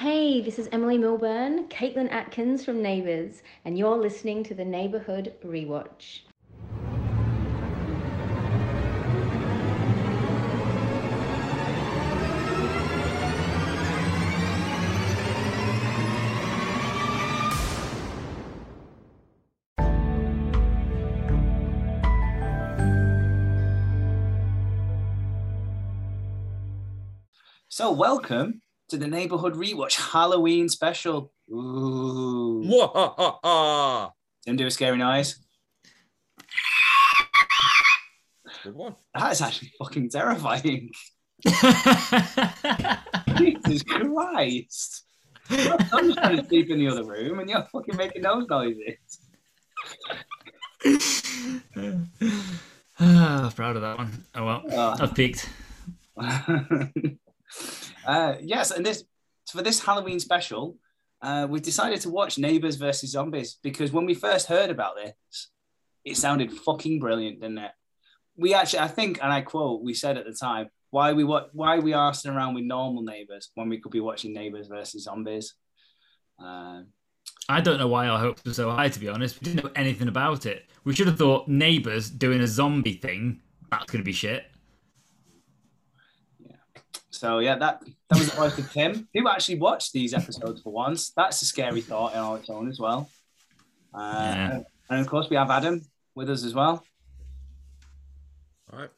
Hey, this is Emily Milburn, Caitlin Atkins from Neighbours, and you're listening to the Neighbourhood Rewatch. So welcome to the Neighbourhood Rewatch Halloween special. Ooh. Tim, do a scary noise. That's a good one. That is actually fucking terrifying. Jesus Christ. I'm just trying to sleep in the other room and you're fucking making those noises. I'm proud of that one. Oh well, I've peaked. Yes, and for this Halloween special, we've decided to watch Neighbours vs. Zombies because when we first heard about this, it sounded fucking brilliant, didn't it? We actually, I think, and I quote, we said at the time, why are we arsing around with normal neighbours when we could be watching Neighbours vs. Zombies? I don't know why our hopes were so high, to be honest. We didn't know anything about it. We should have thought neighbours doing a zombie thing, that's going to be shit. So, yeah, that was the voice of Tim, who actually watched these episodes for once. That's a scary thought in all its own as well. Yeah. And, of course, we have Adam with us as well. All right.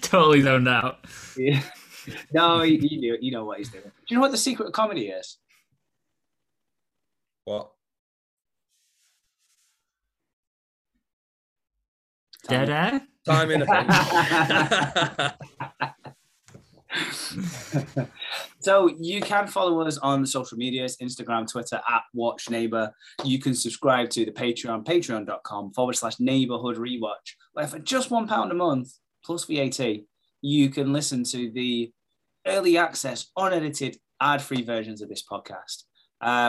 Totally zoned out. Yeah. No, you know what he's doing. Do you know what the secret of comedy is? What? Dead air? Time in a bit. So you can follow us on the social medias, Instagram, Twitter, at Watch Neighbour. You can subscribe to the Patreon, patreon.com/Neighbourhood Rewatch, where for just £1 a month, plus VAT, you can listen to the early access, unedited, ad-free versions of this podcast.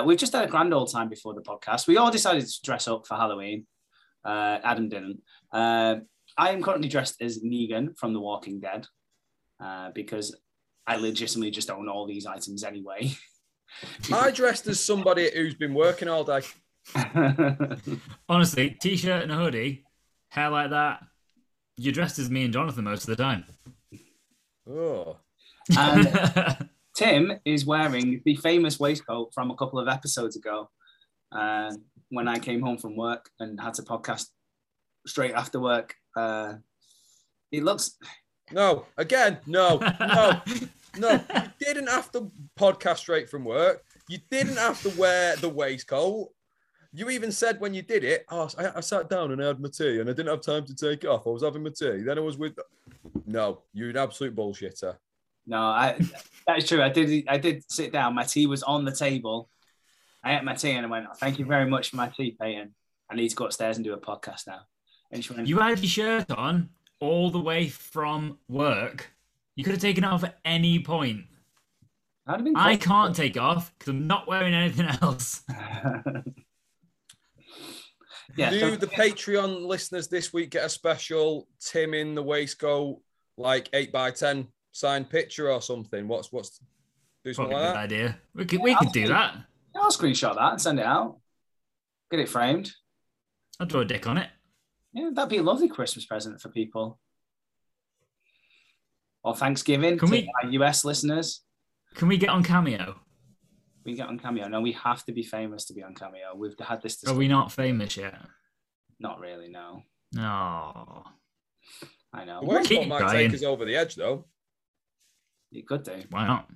We've just had a grand old time before the podcast. We all decided to dress up for Halloween. Adam didn't. I am currently dressed as Negan from The Walking Dead because I legitimately just own all these items anyway. I dressed as somebody who's been working all day. Honestly, t-shirt and a hoodie, hair like that, you're dressed as me and Jonathan most of the time. Oh. And Tim is wearing the famous waistcoat from a couple of episodes ago when I came home from work and had to podcast straight after work. It looks no, you didn't have to podcast straight from work. You didn't have to wear the waistcoat. You even said when you did it, I sat down and I had my tea and I didn't have time to take it off. I was having my tea, then I was with no, you're an absolute bullshitter. No, that's true. I did sit down, my tea was on the table, I ate my tea and I went, oh, thank you very much for my tea, Peyton, I need to go upstairs and do a podcast now. You had your shirt on all the way from work. You could have taken it off at any point. I can't take it off because I'm not wearing anything else. Yeah, do the Patreon listeners this week get a special Tim in the waistcoat, like 8x10 signed picture or something? What's do something like that? Idea. We could do that. I'll screenshot that and send it out. Get it framed. I'll draw a dick on it. Yeah, that'd be a lovely Christmas present for people. Or Thanksgiving to our US listeners. Can we get on Cameo? We get on Cameo. No, we have to be famous to be on Cameo. We've had this discussion. Are we not famous yet? Not really, no. No. I know. The waistcoat might take us over the edge, though. It could do. Why not?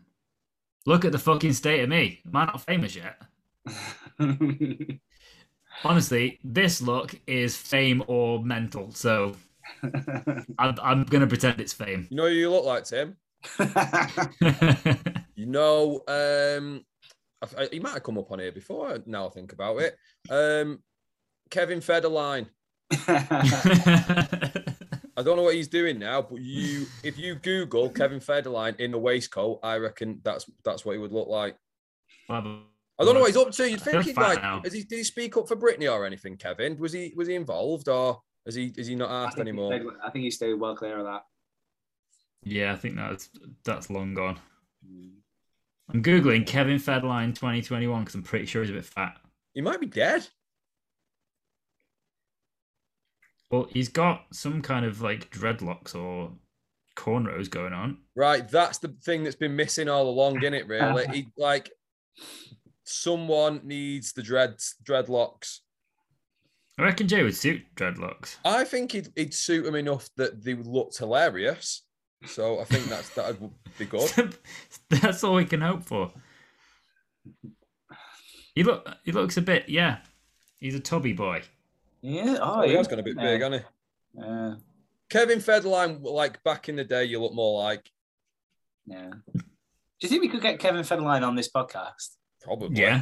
Look at the fucking state of me. Am I not famous yet? Honestly, this look is fame or mental, so I'm going to pretend it's fame. You know who you look like, Tim? You know, he might have come up on here before, now I think about it. Kevin Federline. I don't know what he's doing now, but if you Google Kevin Federline in the waistcoat, I reckon that's what he would look like. I don't know what he's up to. You'd think he'd did he speak up for Britney or anything, Kevin? Was he involved or is he not asked anymore? I think he stayed well clear of that. Yeah, I think that's long gone. I'm Googling Kevin Federline 2021 because I'm pretty sure he's a bit fat. He might be dead. Well, he's got some kind of like dreadlocks or cornrows going on. Right, that's the thing that's been missing all along, isn't it, really? He, like, someone needs the dreadlocks. I reckon Jay would suit dreadlocks. I think he'd suit them enough that they looked hilarious. So I think that would be good. That's all we can hope for. He looks a bit, yeah. He's a tubby boy. Yeah, he has gone a bit big, hasn't he? Yeah. Kevin Federline, like back in the day, you look more like. Yeah. Do you think we could get Kevin Federline on this podcast? Probably. Yeah.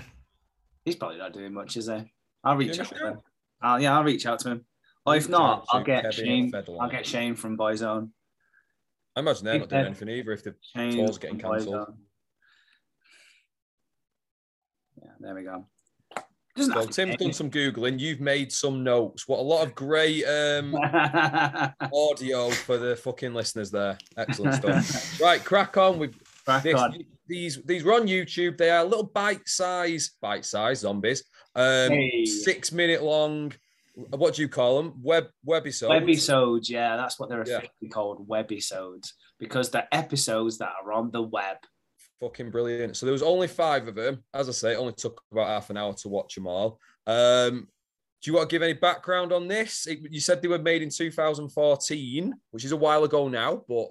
He's probably not doing much, is he? I'll reach out to him. I'll reach out to him. Or if not, I'll get Shane. I'll get Shane from Boyzone. I imagine they're not doing anything either if the tour's getting cancelled. Yeah, there we go. So Tim's done some Googling. You've made some notes. What a lot of great audio for the fucking listeners there. Excellent stuff. Right, crack on with this. These are on YouTube. They are little bite-sized zombies. 6 minute long. What do you call them? Webisodes. Webisodes, yeah, that's what they're officially called, webisodes, because they're episodes that are on the web. Fucking brilliant. So there was only 5 of them. As I say, it only took about half an hour to watch them all. Do you want to give any background on this? You said they were made in 2014, which is a while ago now, but...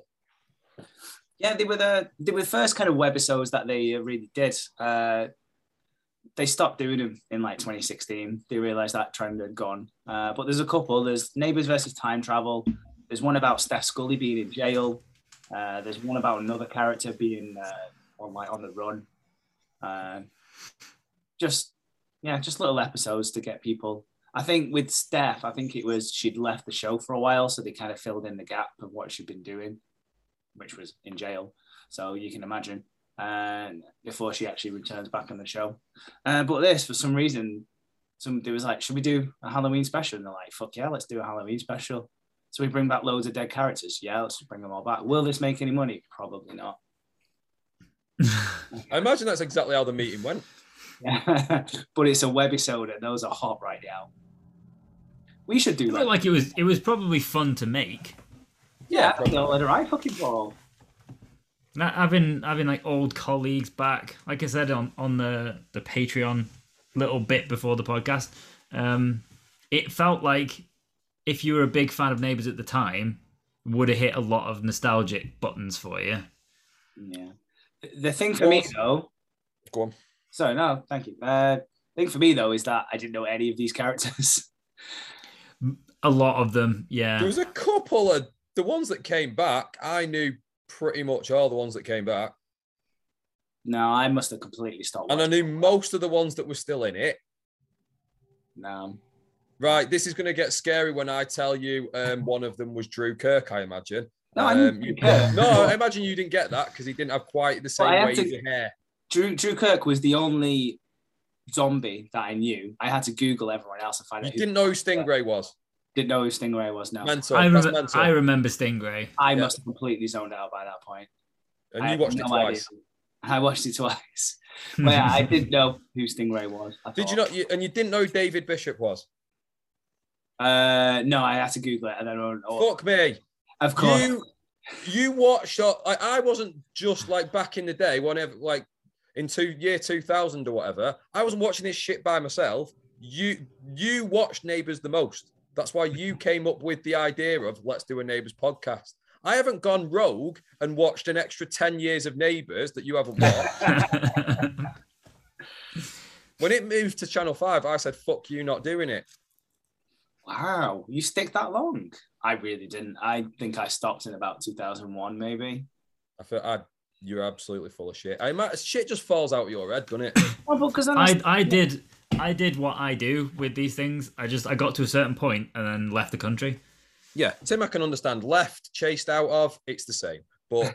Yeah, they were the first kind of webisodes that they really did. They stopped doing them in like 2016. They realised that trend had gone. But there's a couple. There's Neighbours versus Time Travel. There's one about Steph Scully being in jail. There's one about another character being on the run. Just little episodes to get people. I think with Steph, she'd left the show for a while, so they kind of filled in the gap of what she'd been doing, which was in jail, so you can imagine, and before she actually returns back on the show. But this, for some reason, somebody was like, should we do a Halloween special? And they're like, fuck yeah, let's do a Halloween special. So we bring back loads of dead characters. Yeah, let's bring them all back. Will this make any money? Probably not. I imagine that's exactly how the meeting went. Yeah. But it's a webisode, and those are hot right now. We should do that. Like it was probably fun to make. Yeah, I don't know, I fucking ball. Having like old colleagues back, like I said on the Patreon little bit before the podcast, it felt like if you were a big fan of Neighbours at the time, would have hit a lot of nostalgic buttons for you. Yeah. The thing for me though, go on. Sorry, no, thank you. The thing for me though is that I didn't know any of these characters. A lot of them, yeah. There was a couple of. The ones that came back, I knew pretty much all the ones that came back. No, I must have completely stopped. And I knew most of the ones that were still in it. No. Right, this is going to get scary when I tell you one of them was Drew Kirk, I imagine. No, I imagine you didn't get that because he didn't have quite the same wavy hair. Drew Kirk was the only zombie that I knew. I had to Google everyone else and find out. You didn't know who Stingray was? Didn't know who Stingray was, no. I remember Stingray. I must have completely zoned out by that point. And you watched it twice. I watched it twice. But yeah, I didn't know who Stingray was. Did you not? And you didn't know who David Bishop was? No, I had to Google it. And then fuck me. Of course. You watched... I wasn't just like back in the day, whenever, like in year 2000 or whatever. I wasn't watching this shit by myself. You watched Neighbours the most. That's why you came up with the idea of let's do a Neighbours podcast. I haven't gone rogue and watched an extra 10 years of Neighbours that you haven't watched. When it moved to Channel 5, I said, fuck you, not doing it. Wow, you stick that long? I really didn't. I think I stopped in about 2001, maybe. I thought you're absolutely full of shit. Shit just falls out of your head, doesn't it? I did what I do with these things. I got to a certain point and then left the country. Yeah, Tim, I can understand. Left, chased out of, it's the same. But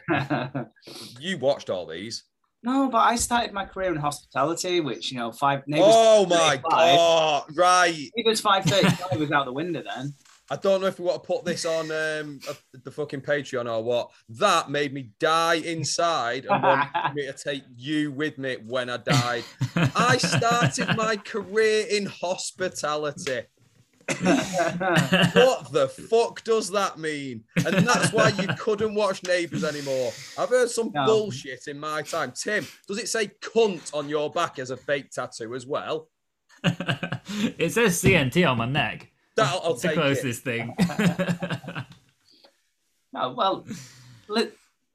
you watched all these. No, but I started my career in hospitality, which, you know, Neighbours. Oh my God, right. Neighbours 535 was out the window then. I don't know if we want to put this on the fucking Patreon or what. That made me die inside and wanted me to take you with me when I died. I started my career in hospitality. What the fuck does that mean? And that's why you couldn't watch Neighbours anymore. I've heard some bullshit in my time. Tim, does it say cunt on your back as a fake tattoo as well? It says CNT on my neck. That'll take closest thing. No, well,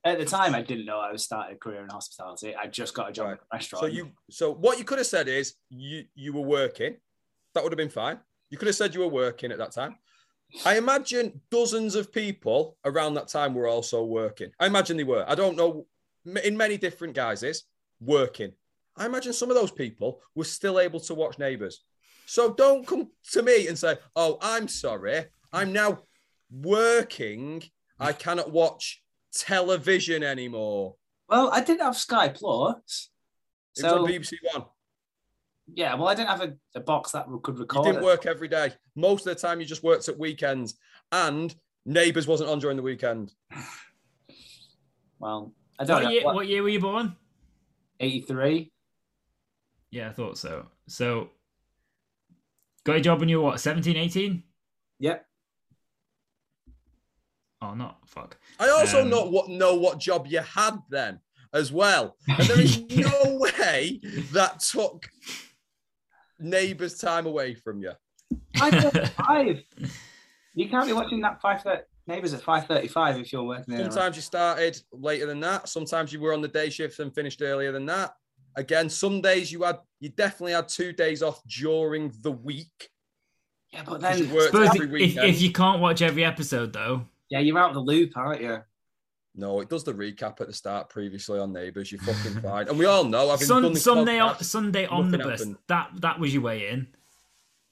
at the time I didn't know I was starting a career in hospitality. I just got a job at a restaurant. So what you could have said is you were working. That would have been fine. You could have said you were working at that time. I imagine dozens of people around that time were also working. I imagine they were. I don't know, in many different guises, working. I imagine some of those people were still able to watch Neighbours. So don't come to me and say, oh, I'm sorry, I'm now working. I cannot watch television anymore. Well, I didn't have Sky Plus. It was on BBC One. Yeah, well, I didn't have a box that could record. You didn't work every day. Most of the time, you just worked at weekends. And Neighbours wasn't on during the weekend. Well, I don't know. What year were you born? 83. Yeah, I thought so. So... got a job when you were, what, 17, 18? Yep. Oh, no, fuck. I also know what job you had then as well. And there is no way that took Neighbours' time away from you. 5:35. You can't be watching that Neighbours at 5:35 if you're working there. Sometimes you started later than that. Sometimes you were on the day shift and finished earlier than that. Again, some days you definitely had 2 days off during the week. Yeah, but then you worked every weekend. If you can't watch every episode, though. Yeah, you're out of the loop, aren't you? No, it does the recap at the start previously on Neighbours. You're fucking fine. And we all know, having done this podcast, Sunday Omnibus, happened. That was your way in.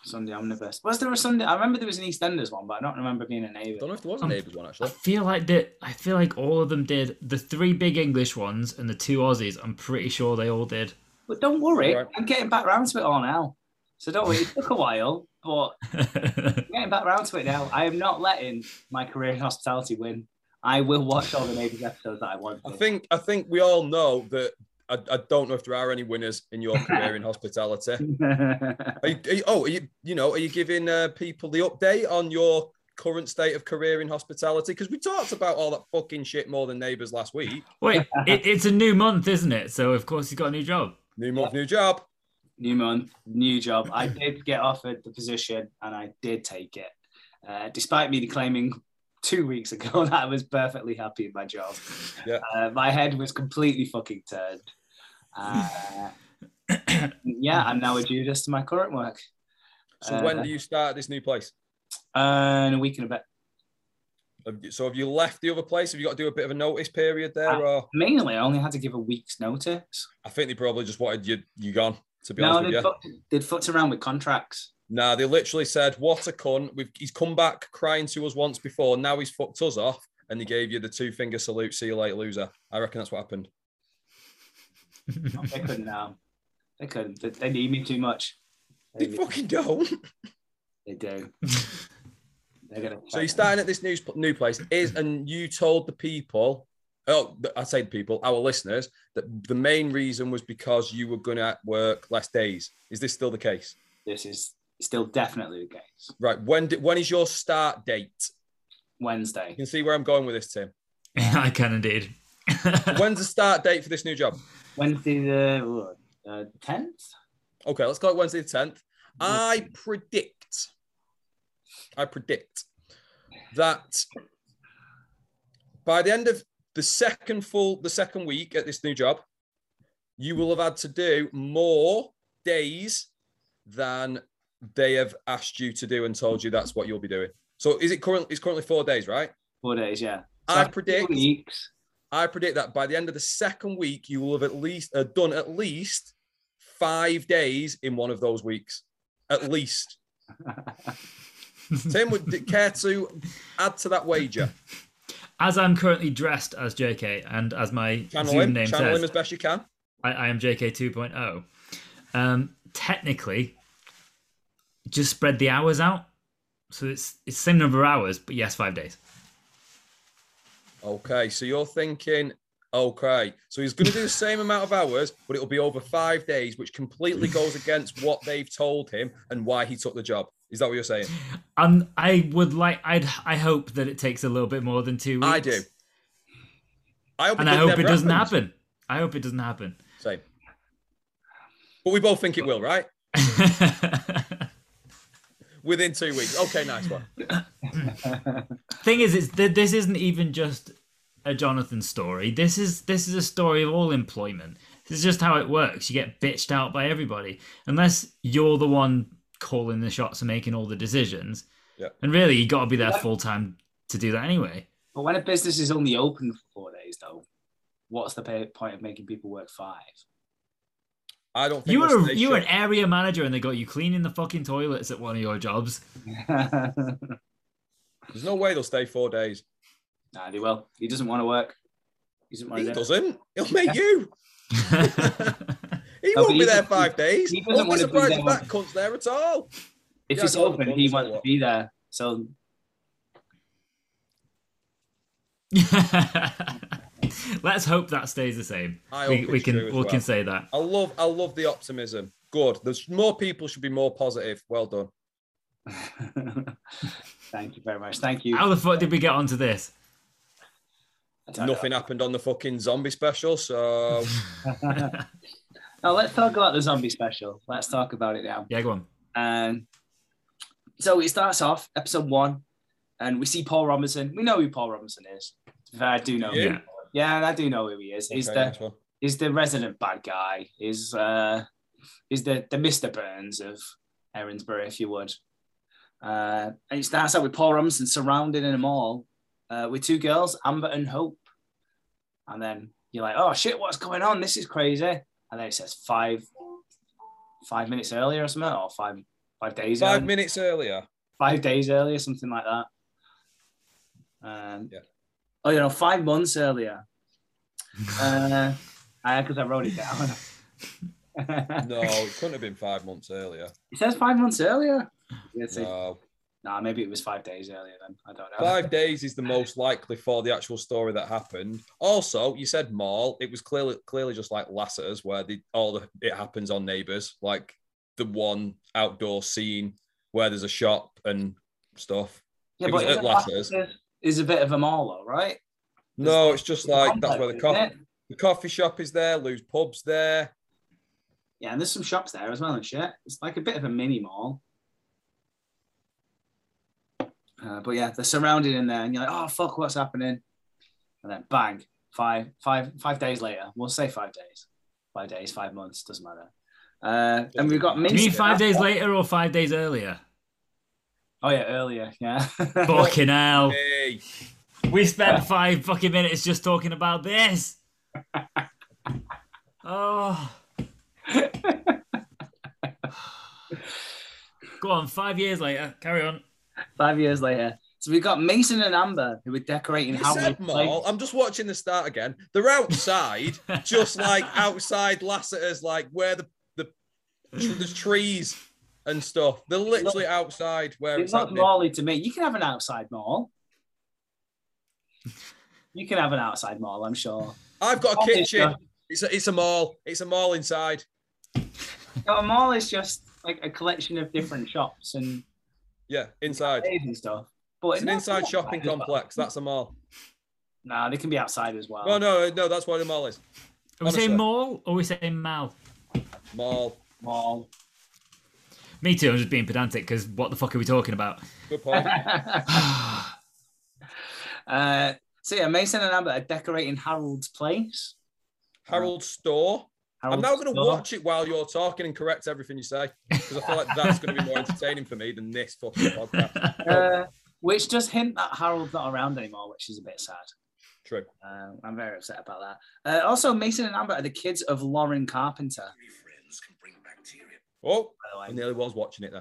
Sunday Omnibus. Was there a Sunday? I remember there was an EastEnders one, but I don't remember being a Neighbours. I don't know if there was a Neighbours one, actually. I feel like all of them did. The three big English ones and the two Aussies, I'm pretty sure they all did. But don't worry, right. I'm getting back round to it all now. So don't worry, it took a while, but I'm getting back round to it now. I am not letting my career in hospitality win. I will watch all the Neighbours episodes that I want. I think we all know that. I don't know if there are any winners in your career in hospitality. Are you giving people the update on your current state of career in hospitality? Because we talked about all that fucking shit more than Neighbours last week. Wait, it's a new month, isn't it? So, of course, he's got a new job. New month, new job. New month, new job. I did get offered the position and I did take it. Despite me claiming 2 weeks ago that I was perfectly happy in my job. Yeah. My head was completely fucking turned. Yeah, I'm now a Judas to my current work. So when do you start this new place? In a week and a bit. So have you left the other place? Have you got to do a bit of a notice period there? Mainly, I only had to give a week's notice. I think they probably just wanted you gone, to be honest with you. They'd fucked around with contracts. Nah, they literally said, what a cunt. He's come back crying to us once before. Now he's fucked us off. And they gave you the two-finger salute. See you later, loser. I reckon that's what happened. They couldn't now. They couldn't. They need me too much. They fucking don't. They do. So you're starting at this new place, and you told the people, our listeners, that the main reason was because you were going to work less days. Is this still the case? This is still definitely the case. Right. When is your start date? Wednesday. You can see where I'm going with this, Tim. I can indeed. When's the start date for this new job? Wednesday the 10th. Okay, let's call it Wednesday the 10th. I predict that by the end of the second week at this new job, you will have had to do more days than they have asked you to do and told you that's what you'll be doing. So it's currently 4 days, right? 4 days, yeah. So I predict that by the end of the second week, you will have done at least 5 days in one of those weeks. At least. Tim, would you care to add to that wager? As I'm currently dressed as JK and as my Zoom name says. Channel him as best you can. I am JK 2.0. Technically, just spread the hours out. So it's the same number of hours, but yes, 5 days. Okay, so you're thinking, okay, so he's going to do the same amount of hours, but it'll be over 5 days, which completely goes against what they've told him and why he took the job. Is that what you're saying? I hope that it takes a little bit more than 2 weeks. I do. I hope it doesn't happen. Same. But we both think it will, right? Within 2 weeks. Okay, nice one. Thing is, this isn't even just a Jonathan story. This is a story of all employment. This is just how it works. You get bitched out by everybody. Unless you're the one calling the shots and making all the decisions. Yeah. And really, you got to be there full-time to do that anyway. But when a business is only open for 4 days, though, what's the point of making people work 5? I don't think you were an area manager and they got you cleaning the fucking toilets at one of your jobs. There's no way they'll stay 4 days. Nah, they will. He doesn't want to work. He doesn't. He'll make you. he won't be there 5 days. He doesn't want to be surprised if that cunt's there at all. If it's open, he wants to be there. So. Let's hope that stays the same. We can say that. I love the optimism. Good. There's more people should be more positive. Well done. Thank you very much. Thank you. How the fuck did we get onto this? Nothing happened on the fucking zombie special, so now let's talk about the zombie special. Let's talk about it now. Yeah, go on. So it starts off episode 1, and we see Paul Robinson. We know who Paul Robinson is. I do know him. Yeah, I do know who he is. Okay, he's the resident bad guy. He's the Mr. Burns of Erinsborough, if you would. And it starts out with Paul Robinson surrounded in a mall with 2 girls, Amber and Hope. And then you're like, oh shit, what's going on? This is crazy. And then it says five minutes earlier or something, or five days earlier. 5 minutes earlier. 5 days earlier, something like that. 5 months earlier. Because I wrote it down. No, it couldn't have been 5 months earlier. It says 5 months earlier. No, maybe it was 5 days earlier then. I don't know. 5 days is the most likely for the actual story that happened. Also, you said mall. It was clearly just like Lasseter's, where it happens on Neighbours, like the one outdoor scene where there's a shop and stuff. Yeah, because but at Lasseter's is a bit of a mall, though, right? No, it's just like that's where the coffee shop is there, Lou's pub's there. Yeah, and there's some shops there as well and shit. It's like a bit of a mini mall. But yeah, they're surrounded in there, and you're like, oh fuck, what's happening? And then bang, five days later. We'll say 5 days. 5 days, 5 months, doesn't matter. And we've got Minster. Do you mean 5 days later or 5 days earlier? Oh, yeah, earlier, yeah. Fucking hell. Hey. We spent 5 fucking minutes just talking about this. Oh. Go on, 5 years later. Carry on. 5 years later. So we've got Mason and Amber, who were decorating Harold's place. I'm just watching the start again. They're outside, just like outside Lasseter's, like where the trees... and stuff. They're literally outside where it's not mall-y to me. You can have an outside mall. You can have an outside mall, I'm sure. I've got a kitchen. It's a mall. It's a mall inside. So a mall is just like a collection of different shops and yeah, inside and stuff. But it's an inside shopping complex. That's a mall. Nah, they can be outside as well. No, that's what a mall is. Are we saying mall or are we saying mall? Mall. Me too, I'm just being pedantic because what the fuck are we talking about? Good point. So yeah, Mason and Amber are decorating Harold's place. Harold's store. I'm now going to watch it while you're talking and correct everything you say because I feel like that's going to be more entertaining for me than this fucking podcast. Which does hint that Harold's not around anymore, which is a bit sad. True. I'm very upset about that. Also, Mason and Amber are the kids of Lauren Carpenter. Friends can bring bacteria. Oh, I nearly was watching it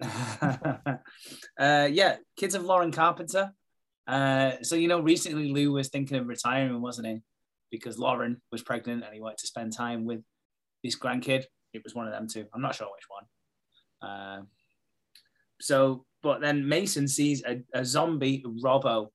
there. Yeah, kids of Lauren Carpenter. So, you know, recently Lou was thinking of retiring, wasn't he? Because Lauren was pregnant and he wanted to spend time with his grandkid. It was one of them two. I'm not sure which one. So But then Mason sees a zombie Robbo.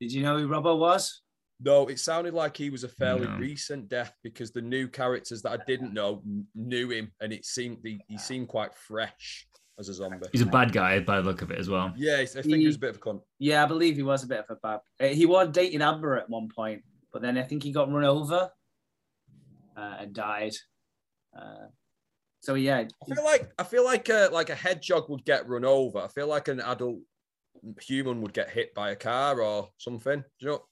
Did you know who Robbo was? No, it sounded like he was a fairly recent death because the new characters that I didn't know knew him, and it seemed he seemed quite fresh as a zombie. He's a bad guy by the look of it as well. Yeah, I think he was a bit of a cunt. Yeah, I believe he was a bit of a bad. He was dating Amber at one point, but then I think he got run over and died. So yeah, I feel like a hedgehog would get run over. I feel like an adult human would get hit by a car or something. Do you know?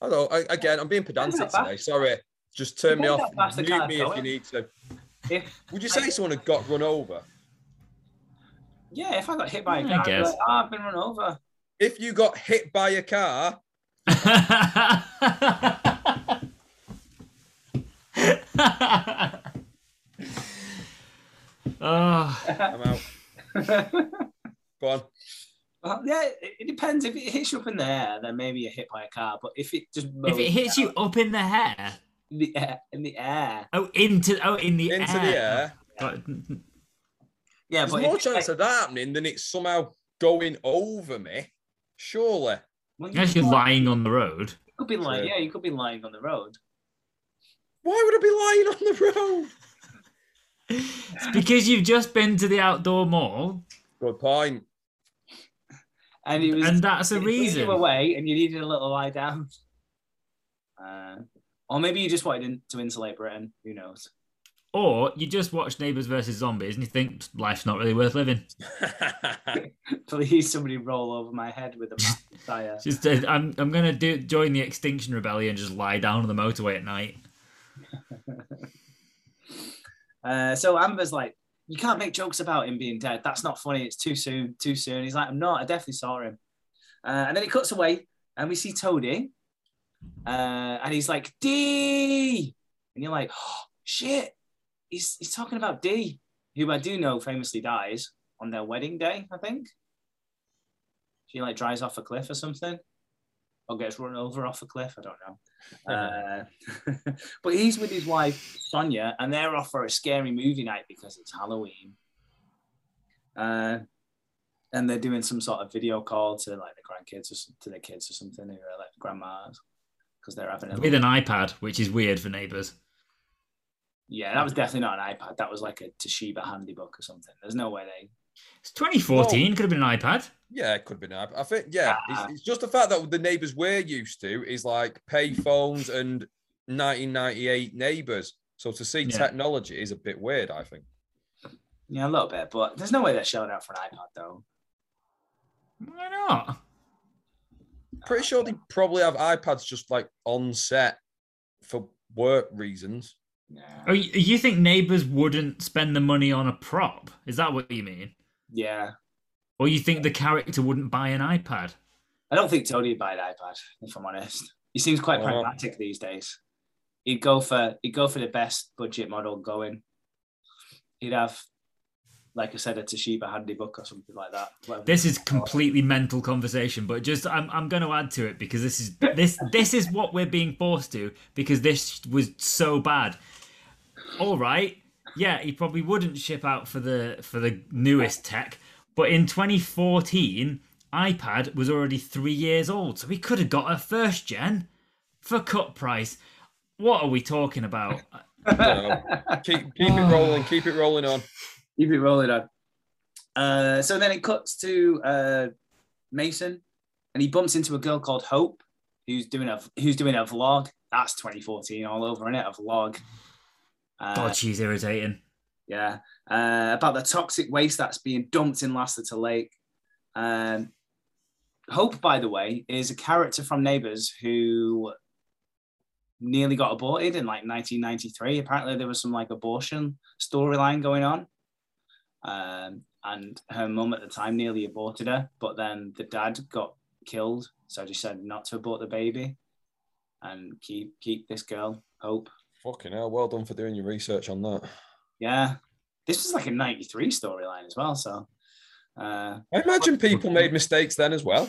I don't know. Again, I'm being pedantic today. Sorry. Just turn me off. Mute me if you need to. Would you say someone had got run over? Yeah, if I got hit by a car, I'd be like, oh, I've been run over. If you got hit by a car. Oh. I'm out. Go on. Well, yeah, it depends. If it hits you up in the hair, then maybe you're hit by a car. But if it just hits you up in the hair, in the air. Into the air. Yeah, there's more chance of that happening than it's somehow going over me. Surely. Well, unless you're lying on the road. You could be lying. Yeah, you could be lying on the road. Why would I be lying on the road? It's because you've just been to the outdoor mall. Good point. And that's a reason. You away and you needed a little lie down. Or maybe you just wanted to insulate Britain. Who knows? Or you just watch Neighbours versus Zombies and you think life's not really worth living. Please, somebody roll over my head with a massive tire. I'm going to join the Extinction Rebellion and just lie down on the motorway at night. So Amber's like, you can't make jokes about him being dead. That's not funny. It's too soon. He's like, I'm not. I definitely saw him. And then it cuts away, and we see Toadie. And he's like, Dee! And you're like, oh, shit. He's talking about Dee, who I do know famously dies on their wedding day, I think. She, like, drives off a cliff or something. Or gets run over off a cliff. I don't know. But he's with his wife, Sonya, and they're off for a scary movie night because it's Halloween. And they're doing some sort of video call to like the grandkids or to the kids or something, who are like grandmas, because they're having with an iPad, which is weird for Neighbours. Yeah, that was definitely not an iPad. That was like a Toshiba Handybook or something. There's no way they. It's 2014. Well, could have been an iPad. Yeah, it could have been an iPad. I think, yeah. It's just the fact that the Neighbours we're used to is like pay phones and 1998 Neighbours. So to see technology is a bit weird, I think. Yeah, a little bit. But there's no way they're showing out for an iPad, though. Why not? Pretty sure they probably have iPads just like on set for work reasons. Yeah. Oh, you think Neighbours wouldn't spend the money on a prop? Is that what you mean? Yeah. Or you think the character wouldn't buy an iPad? I don't think Toadie would buy an iPad, if I'm honest. He seems quite pragmatic these days. He'd go for the best budget model going. He'd have, like I said, a Toshiba Handybook or something like that. Whatever. This is completely mental conversation, but just I'm going to add to it because this is what we're being forced to because this was so bad. All right, yeah, he probably wouldn't ship out for the newest tech, but in 2014, iPad was already 3 years old, so we could have got a first gen for cut price. What are we talking about? No. Keep it rolling on. So then it cuts to Mason, and he bumps into a girl called Hope, who's doing a vlog. That's 2014 all over, innit? A vlog. God, she's irritating. Yeah. About the toxic waste that's being dumped in Lasseter Lake. Hope, by the way, is a character from Neighbours who nearly got aborted in like 1993. Apparently there was some like abortion storyline going on. And her mum at the time nearly aborted her, but then the dad got killed. So she said not to abort the baby and keep this girl, Hope. Fucking hell, well done for doing your research on that. Yeah. This was like a 93 storyline as well, so... I imagine people made mistakes then as well.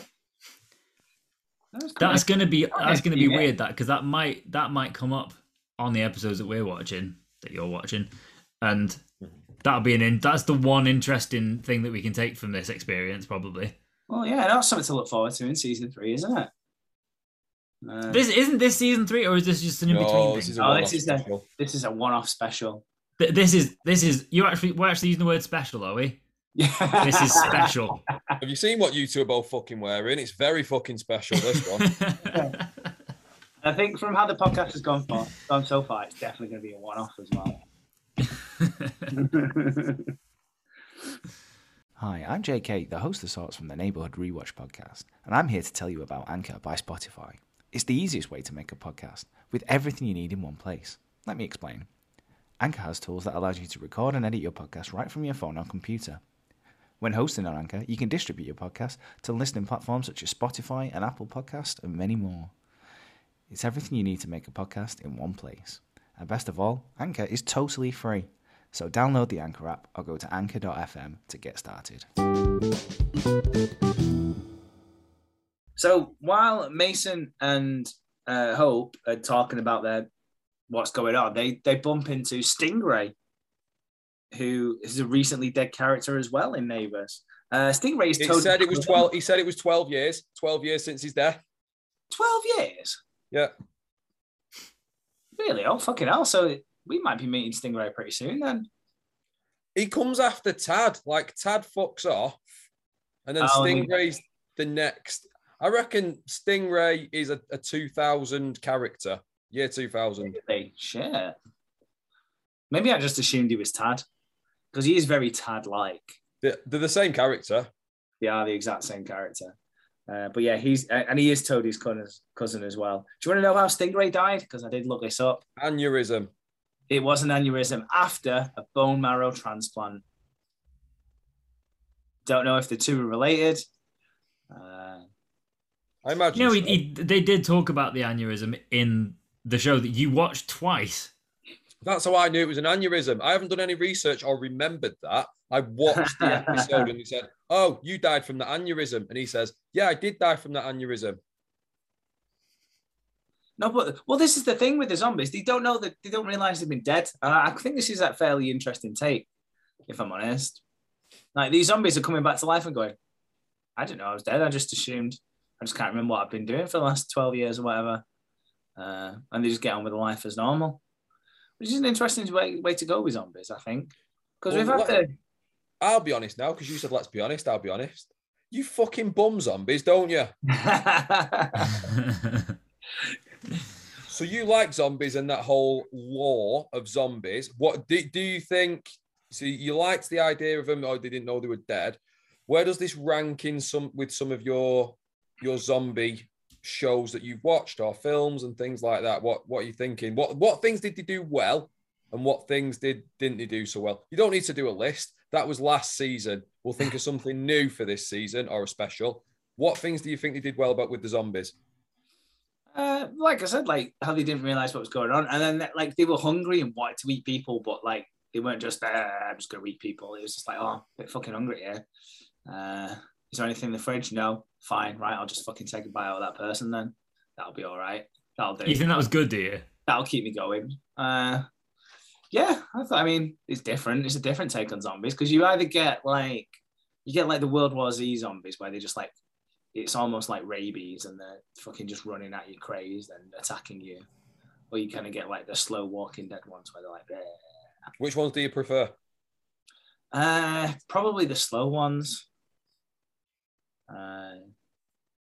That's gonna be weird, that, because that might come up on the episodes that we're watching, that you're watching, and that'll be an that's the one interesting thing that we can take from this experience, probably. Well, yeah, that's something to look forward to in season 3, isn't it? This isn't this season 3, or is this just an in between thing? This is a one-off special. This is we're actually using the word special, are we? Yeah. This is special. Have you seen what you two are both fucking wearing? It's very fucking special, this one. Yeah. I think from how the podcast has gone so far, it's definitely going to be a one-off as well. Hi, I'm JK, the host of sorts from the Neighbourhood Rewatch podcast, and I'm here to tell you about Anchor by Spotify. It's the easiest way to make a podcast, with everything you need in one place. Let me explain. Anchor has tools that allows you to record and edit your podcast right from your phone or computer. When hosting on Anchor, you can distribute your podcast to listening platforms such as Spotify and Apple Podcasts and many more. It's everything you need to make a podcast in one place. And best of all, Anchor is totally free. So download the Anchor app or go to anchor.fm to get started. So while Mason and Hope are talking about what's going on, they bump into Stingray, who is a recently dead character as well in Neighbours. Stingray's said it was 12. He said it was 12 years. 12 years since his death. 12 years. Yeah. Really? Oh, fucking hell. So we might be meeting Stingray pretty soon then. He comes after Tad. Like, Tad fucks off. And then Stingray's the next. I reckon Stingray is a 2000 character. Year 2000. Really? Shit. Maybe I just assumed he was Tad. Because he is very Tad-like. They're the same character. They are the exact same character. But yeah, he is Toadie's cousin as well. Do you want to know how Stingray died? Because I did look this up. Aneurysm. It was an aneurysm after a bone marrow transplant. Don't know if the two are related. I imagine. You know, they did talk about the aneurysm in the show that you watched twice. That's how I knew it was an aneurysm. I haven't done any research or remembered that. I watched the episode and he said, "Oh, you died from the aneurysm." And he says, "Yeah, I did die from the aneurysm." No, but, well, this is the thing with the zombies. They don't realise they've been dead. I think this is a fairly interesting take, if I'm honest. Like, these zombies are coming back to life and going, "I didn't know I was dead. I just assumed. I just can't remember what I've been doing for the last 12 years or whatever." And they just get on with life as normal. Which is an interesting way to go with zombies, I think. Because I'll be honest now, because you said, let's be honest, I'll be honest. You fucking bum zombies, don't you? So you like zombies and that whole lore of zombies. What do you think? So you liked the idea of them, or they didn't know they were dead. Where does this rank in with some of your zombie shows that you've watched or films and things like that? What are you thinking? What things did they do well and what things didn't they do so well? You don't need to do a list. That was last season. We'll think of something new for this season or a special. What things do you think they did well about with the zombies? Like I said, like how they didn't realise what was going on, and then like they were hungry and wanted to eat people, but like they weren't just I'm just going to eat people. It was just like, oh, I'm a bit fucking hungry here. Is there anything in the fridge? No. Fine, right, I'll just fucking take a bite out of that person then. That'll be all right. That'll do. You think that was good, do you? That'll keep me going. Yeah, I mean, it's different. It's a different take on zombies because you either get like, the World War Z zombies where they just like, it's almost like rabies and they're fucking just running at you crazed and attacking you. Or you kind of get like the slow Walking Dead ones where they're like, bleh. Which ones do you prefer? Probably the slow ones.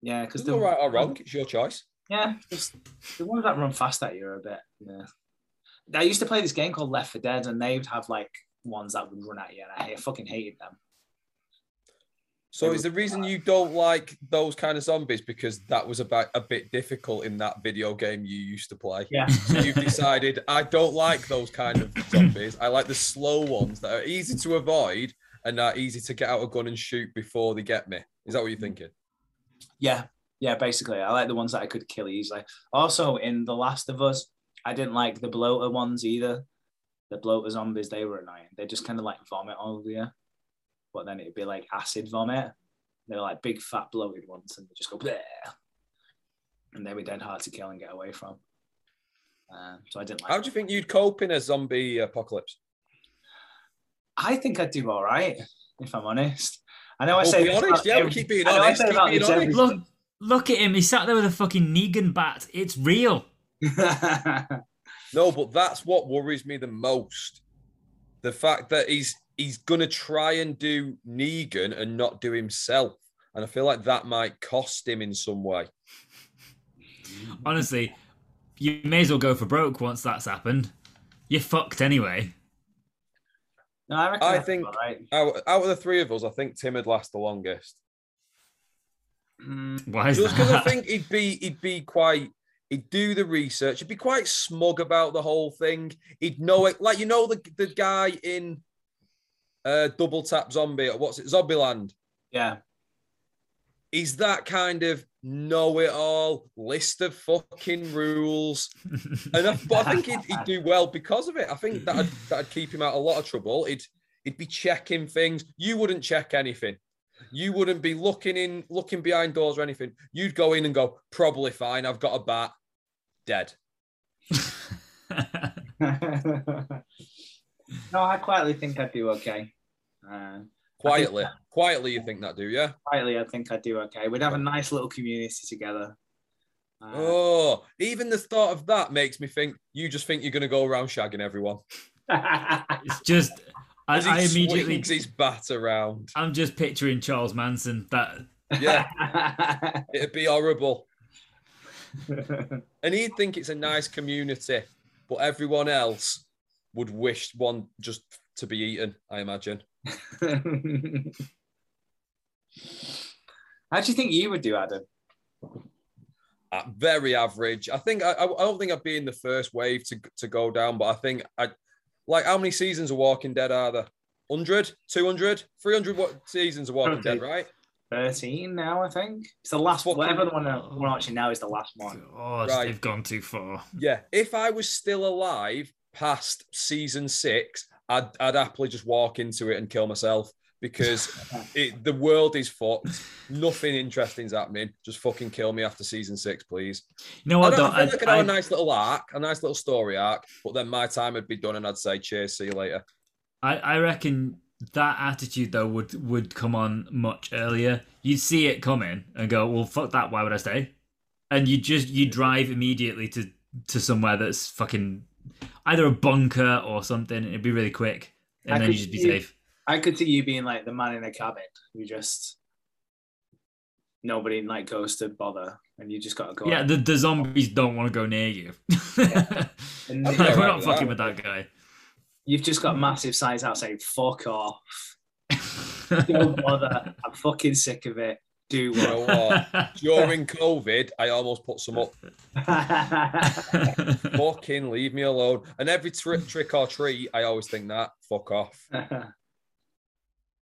Yeah, because they're all right or wrong, it's your choice. Yeah, just the ones that run fast at you are a bit. Yeah, I used to play this game called Left 4 Dead, and they would have like ones that would run at you, and I fucking hated them. So, is the reason you don't like those kind of zombies because that was about a bit difficult in that video game you used to play? Yeah. So you've decided I don't like those kind of zombies. I like the slow ones that are easy to avoid and are easy to get out a gun and shoot before they get me. Is that what you're thinking? Yeah, basically. I like the ones that I could kill easily. Also, in The Last of Us, I didn't like the bloater ones either. The bloater zombies, they were annoying. They just kind of like vomit all over you. But then it'd be like acid vomit. They're like big, fat, bloated ones, and they just go bleh. And they were dead hard to kill and get away from. So I didn't like them. How do you think you'd cope in a zombie apocalypse? I think I'd do all right, if I'm honest. I know I say this about every... Look at him. He sat there with a fucking Negan bat. It's real. No, but that's what worries me the most. The fact that he's going to try and do Negan and not do himself. And I feel like that might cost him in some way. Honestly, you may as well go for broke once that's happened. You're fucked anyway. No, I think right. out of the three of us, I think Tim would last the longest. Why is that? Just because I think he'd be quite... He'd do the research. He'd be quite smug about the whole thing. He'd know it. Like, you know, the guy in Double Tap Zombie, or what's it, Zombieland? Yeah. He's that kind of know-it-all, list of fucking rules. And I think he'd do well because of it. I think that'd keep him out of a lot of trouble. He'd be checking things. You wouldn't check anything. You wouldn't be looking behind doors or anything. You'd go in and go, probably fine, I've got a bat. Dead. No, I quietly think I'd do okay. Quietly you think that do, yeah? Quietly, I think I'd do okay. We'd have a nice little community together. Even the thought of that makes me think, you just think you're going to go around shagging everyone. It's just... I immediately swings his bat around. I'm just picturing Charles Manson. That yeah, it'd be horrible. And he'd think it's a nice community, but everyone else would wish one just to be eaten, I imagine. How do you think you would do, Adam? Very average. I think I don't think I'd be in the first wave to go down, but I think I. Like, how many seasons of Walking Dead are there? 100? 200? 300 seasons of Walking Dead, right? 13 now, I think. It's the last one. Whatever the one we're watching now is the last one. Oh, right. They've gone too far. Yeah. If I was still alive past season 6, I'd happily just walk into it and kill myself because the world is fucked. Nothing interesting's happening. Just fucking kill me after season 6, please. You know what? I could have a nice little arc, a nice little story arc, but then my time would be done, and I'd say cheers, see you later. I reckon that attitude though would come on much earlier. You'd see it coming and go, well, fuck that. Why would I stay? And you drive immediately to somewhere that's fucking either a bunker or something. It'd be really quick, and then you'd just be safe. I could see you being like the man in a cabin who just nobody like goes to bother, and you just gotta go. Yeah, the zombies don't want to go near you. Yeah. Like, we're not fucking with that guy. You've just got massive signs out saying "fuck off," don't bother. I'm fucking sick of it. Do what? You know what? During COVID, I almost put some up. Fucking leave me alone. And every trick or treat, I always think that fuck off.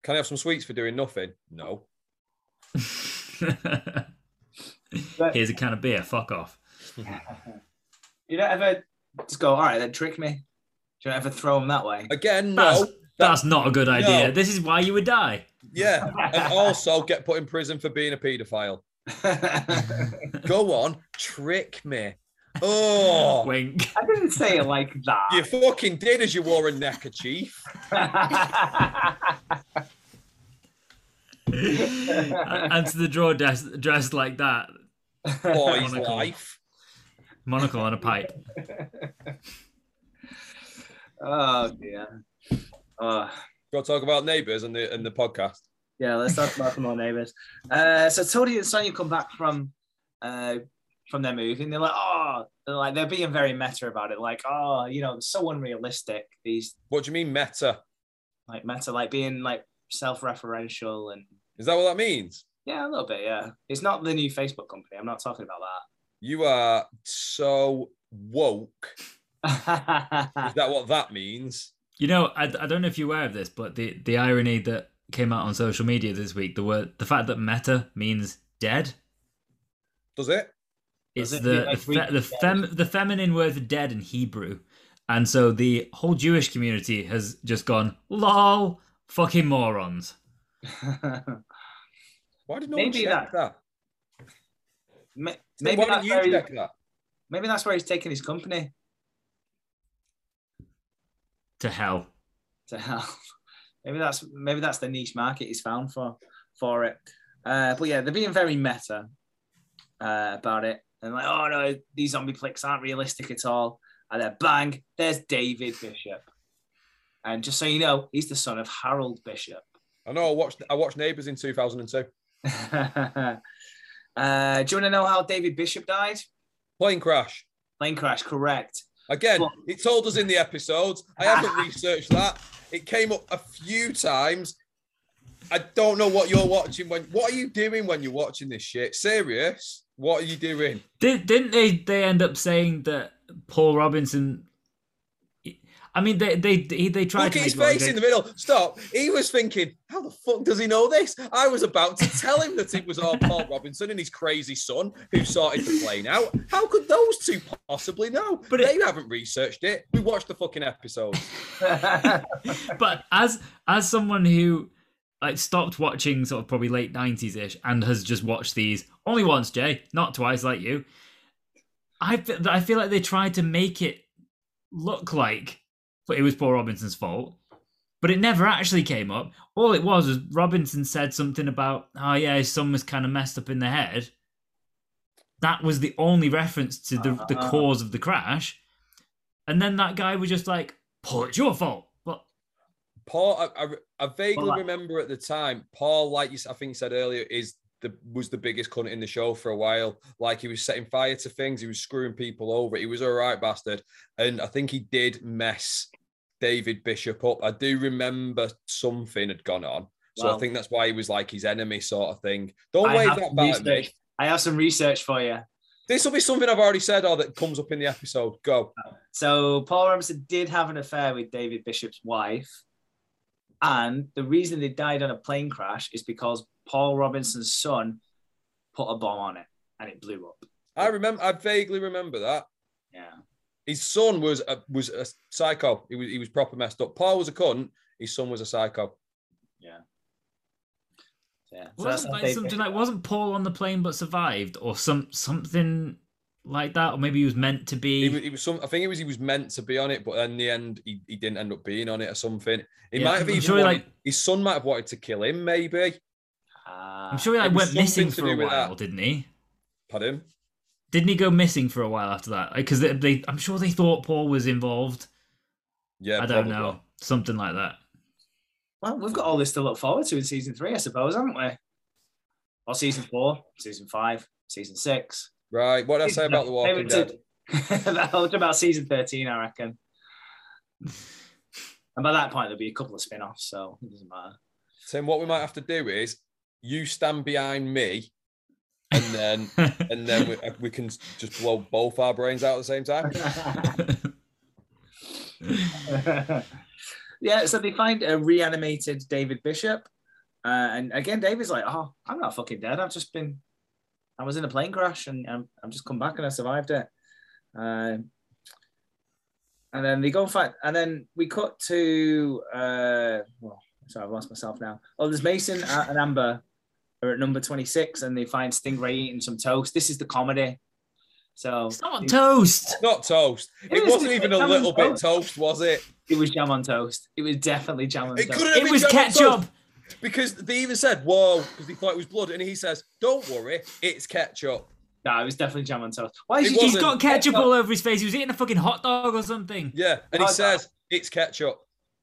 Can I have some sweets for doing nothing? No. Here's a can of beer. Fuck off. You don't ever just go, all right, then trick me. Do you ever throw them that way? Again, no. That's not a good idea. No. This is why you would die. Yeah. And also get put in prison for being a paedophile. Go on, trick me. Oh, wink. I didn't say it like that. You fucking did as you wore a neckerchief. And to the drawer dressed like that. Boy's monocle. Life. Monocle on a pipe. Oh, dear. Oh. Got to talk about Neighbours and the podcast. Yeah, let's talk about some more Neighbours. So Toadie and Sonya come back from their movie, and they're being very meta about it, like, oh, you know, so unrealistic. These. What do you mean meta? Like meta, like being like self-referential and. Is that what that means? Yeah, a little bit. Yeah, it's not the new Facebook company. I'm not talking about that. You are so woke. Is that what that means? You know, I don't know if you're aware of this, but the irony that came out on social media this week, the fact that meta means dead. Does it? It's the feminine word for dead in Hebrew. And so the whole Jewish community has just gone, lol, fucking morons. Why did no one check that? Maybe why didn't you check that? Maybe that's where he's taking his company. To hell. Maybe that's the niche market is found for it. But yeah, they're being very meta about it. And like, oh no, these zombie flicks aren't realistic at all. And then bang, there's David Bishop. And just so you know, he's the son of Harold Bishop. I know, I watched Neighbours in 2002. Do you want to know how David Bishop died? Plane crash. Plane crash, correct. Again, but it told us in the episodes. I haven't researched that. It came up a few times. I don't know what you're watching. What are you doing when you're watching this shit? Serious? What are you doing? Didn't they end up saying that Paul Robinson... I mean, they tried. Look at his face in the middle. Stop. He was thinking, how the fuck does he know this? I was about to tell him that it was all Paul Robinson and his crazy son who sorted the plane out. How could those two possibly know? But they haven't researched it. We watched the fucking episode. But as someone who stopped watching sort of probably late 90s ish and has just watched these only once, Jay, not twice like you, I feel like they tried to make it look like it was Paul Robinson's fault, but it never actually came up. All it was Robinson said something about, oh yeah, his son was kind of messed up in the head. That was the only reference to the cause of the crash. And then that guy was just like, Paul, it's your fault. But Paul, I vaguely remember at the time, Paul, like you, I think you said earlier, was the biggest cunt in the show for a while. Like, he was setting fire to things. He was screwing people over. He was all right bastard. And I think he did mess David Bishop up. I do remember something had gone on. So I think that's why he was like his enemy sort of thing. Don't wave that back at me. I have some research for you. This will be something I've already said or that comes up in the episode. Go. So Paul Robinson did have an affair with David Bishop's wife. And the reason they died on a plane crash is because Paul Robinson's son put a bomb on it and it blew up. I vaguely remember that. Yeah. His son was a psycho. He was proper messed up. Paul was a cunt. His son was a psycho. Yeah. Yeah. So wasn't Paul on the plane but survived or something like that? Or maybe he was meant to be. I think he was meant to be on it, but in the end he didn't end up being on it or something. His son might have wanted to kill him, maybe. I'm sure he went missing for a while, didn't he? Pardon? Didn't he go missing for a while after that? Because I'm sure they thought Paul was involved. Yeah, I don't know. Something like that. Well, we've got all this to look forward to in season 3, I suppose, haven't we? Or season 4, season 5, season 6. Right, what did I say about The Walking Dead? That's about season 13, I reckon. And by that point, there'll be a couple of spin-offs, so it doesn't matter. Tim, what we might have to do is you stand behind me, and then we can just blow both our brains out at the same time. Yeah, so they find a reanimated David Bishop, and again, David's like, "Oh, I'm not fucking dead. I was in a plane crash, and I'm just come back, and I survived it." And then they go and fight, and then we cut to Sorry, I've lost myself now. Oh, there's Mason and Amber are at number 26 and they find Stingray eating some toast. This is the comedy. So it's not toast. It's not toast. It wasn't even a little bit toast, was it? It was jam on toast. It was definitely jam on toast. It was ketchup. Because they even said, whoa, because they thought it was blood. And he says, don't worry, it's ketchup. No, it was definitely jam on toast. Why is he's got ketchup all over his face? He was eating a fucking hot dog or something. Yeah, and he says, it's ketchup.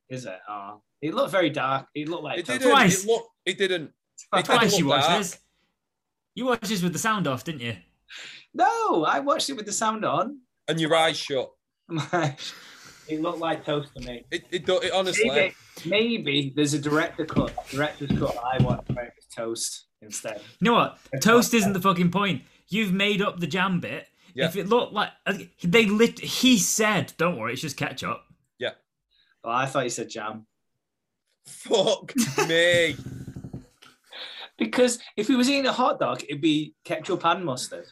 Is it? Oh. It looked very dark. It looked like twice. It didn't. Twice you watched this. You watched this with the sound off, didn't you? No, I watched it with the sound on. And your eyes shut. It looked like toast to me. It honestly. Maybe there's a director's cut. I want America's toast instead. You know what? Toast isn't the fucking point. You've made up the jam bit. Yeah. If it looked like he said, "Don't worry, it's just ketchup." Yeah. Well, I thought he said jam. Fuck me. Because if he was eating a hot dog, it'd be ketchup and mustard.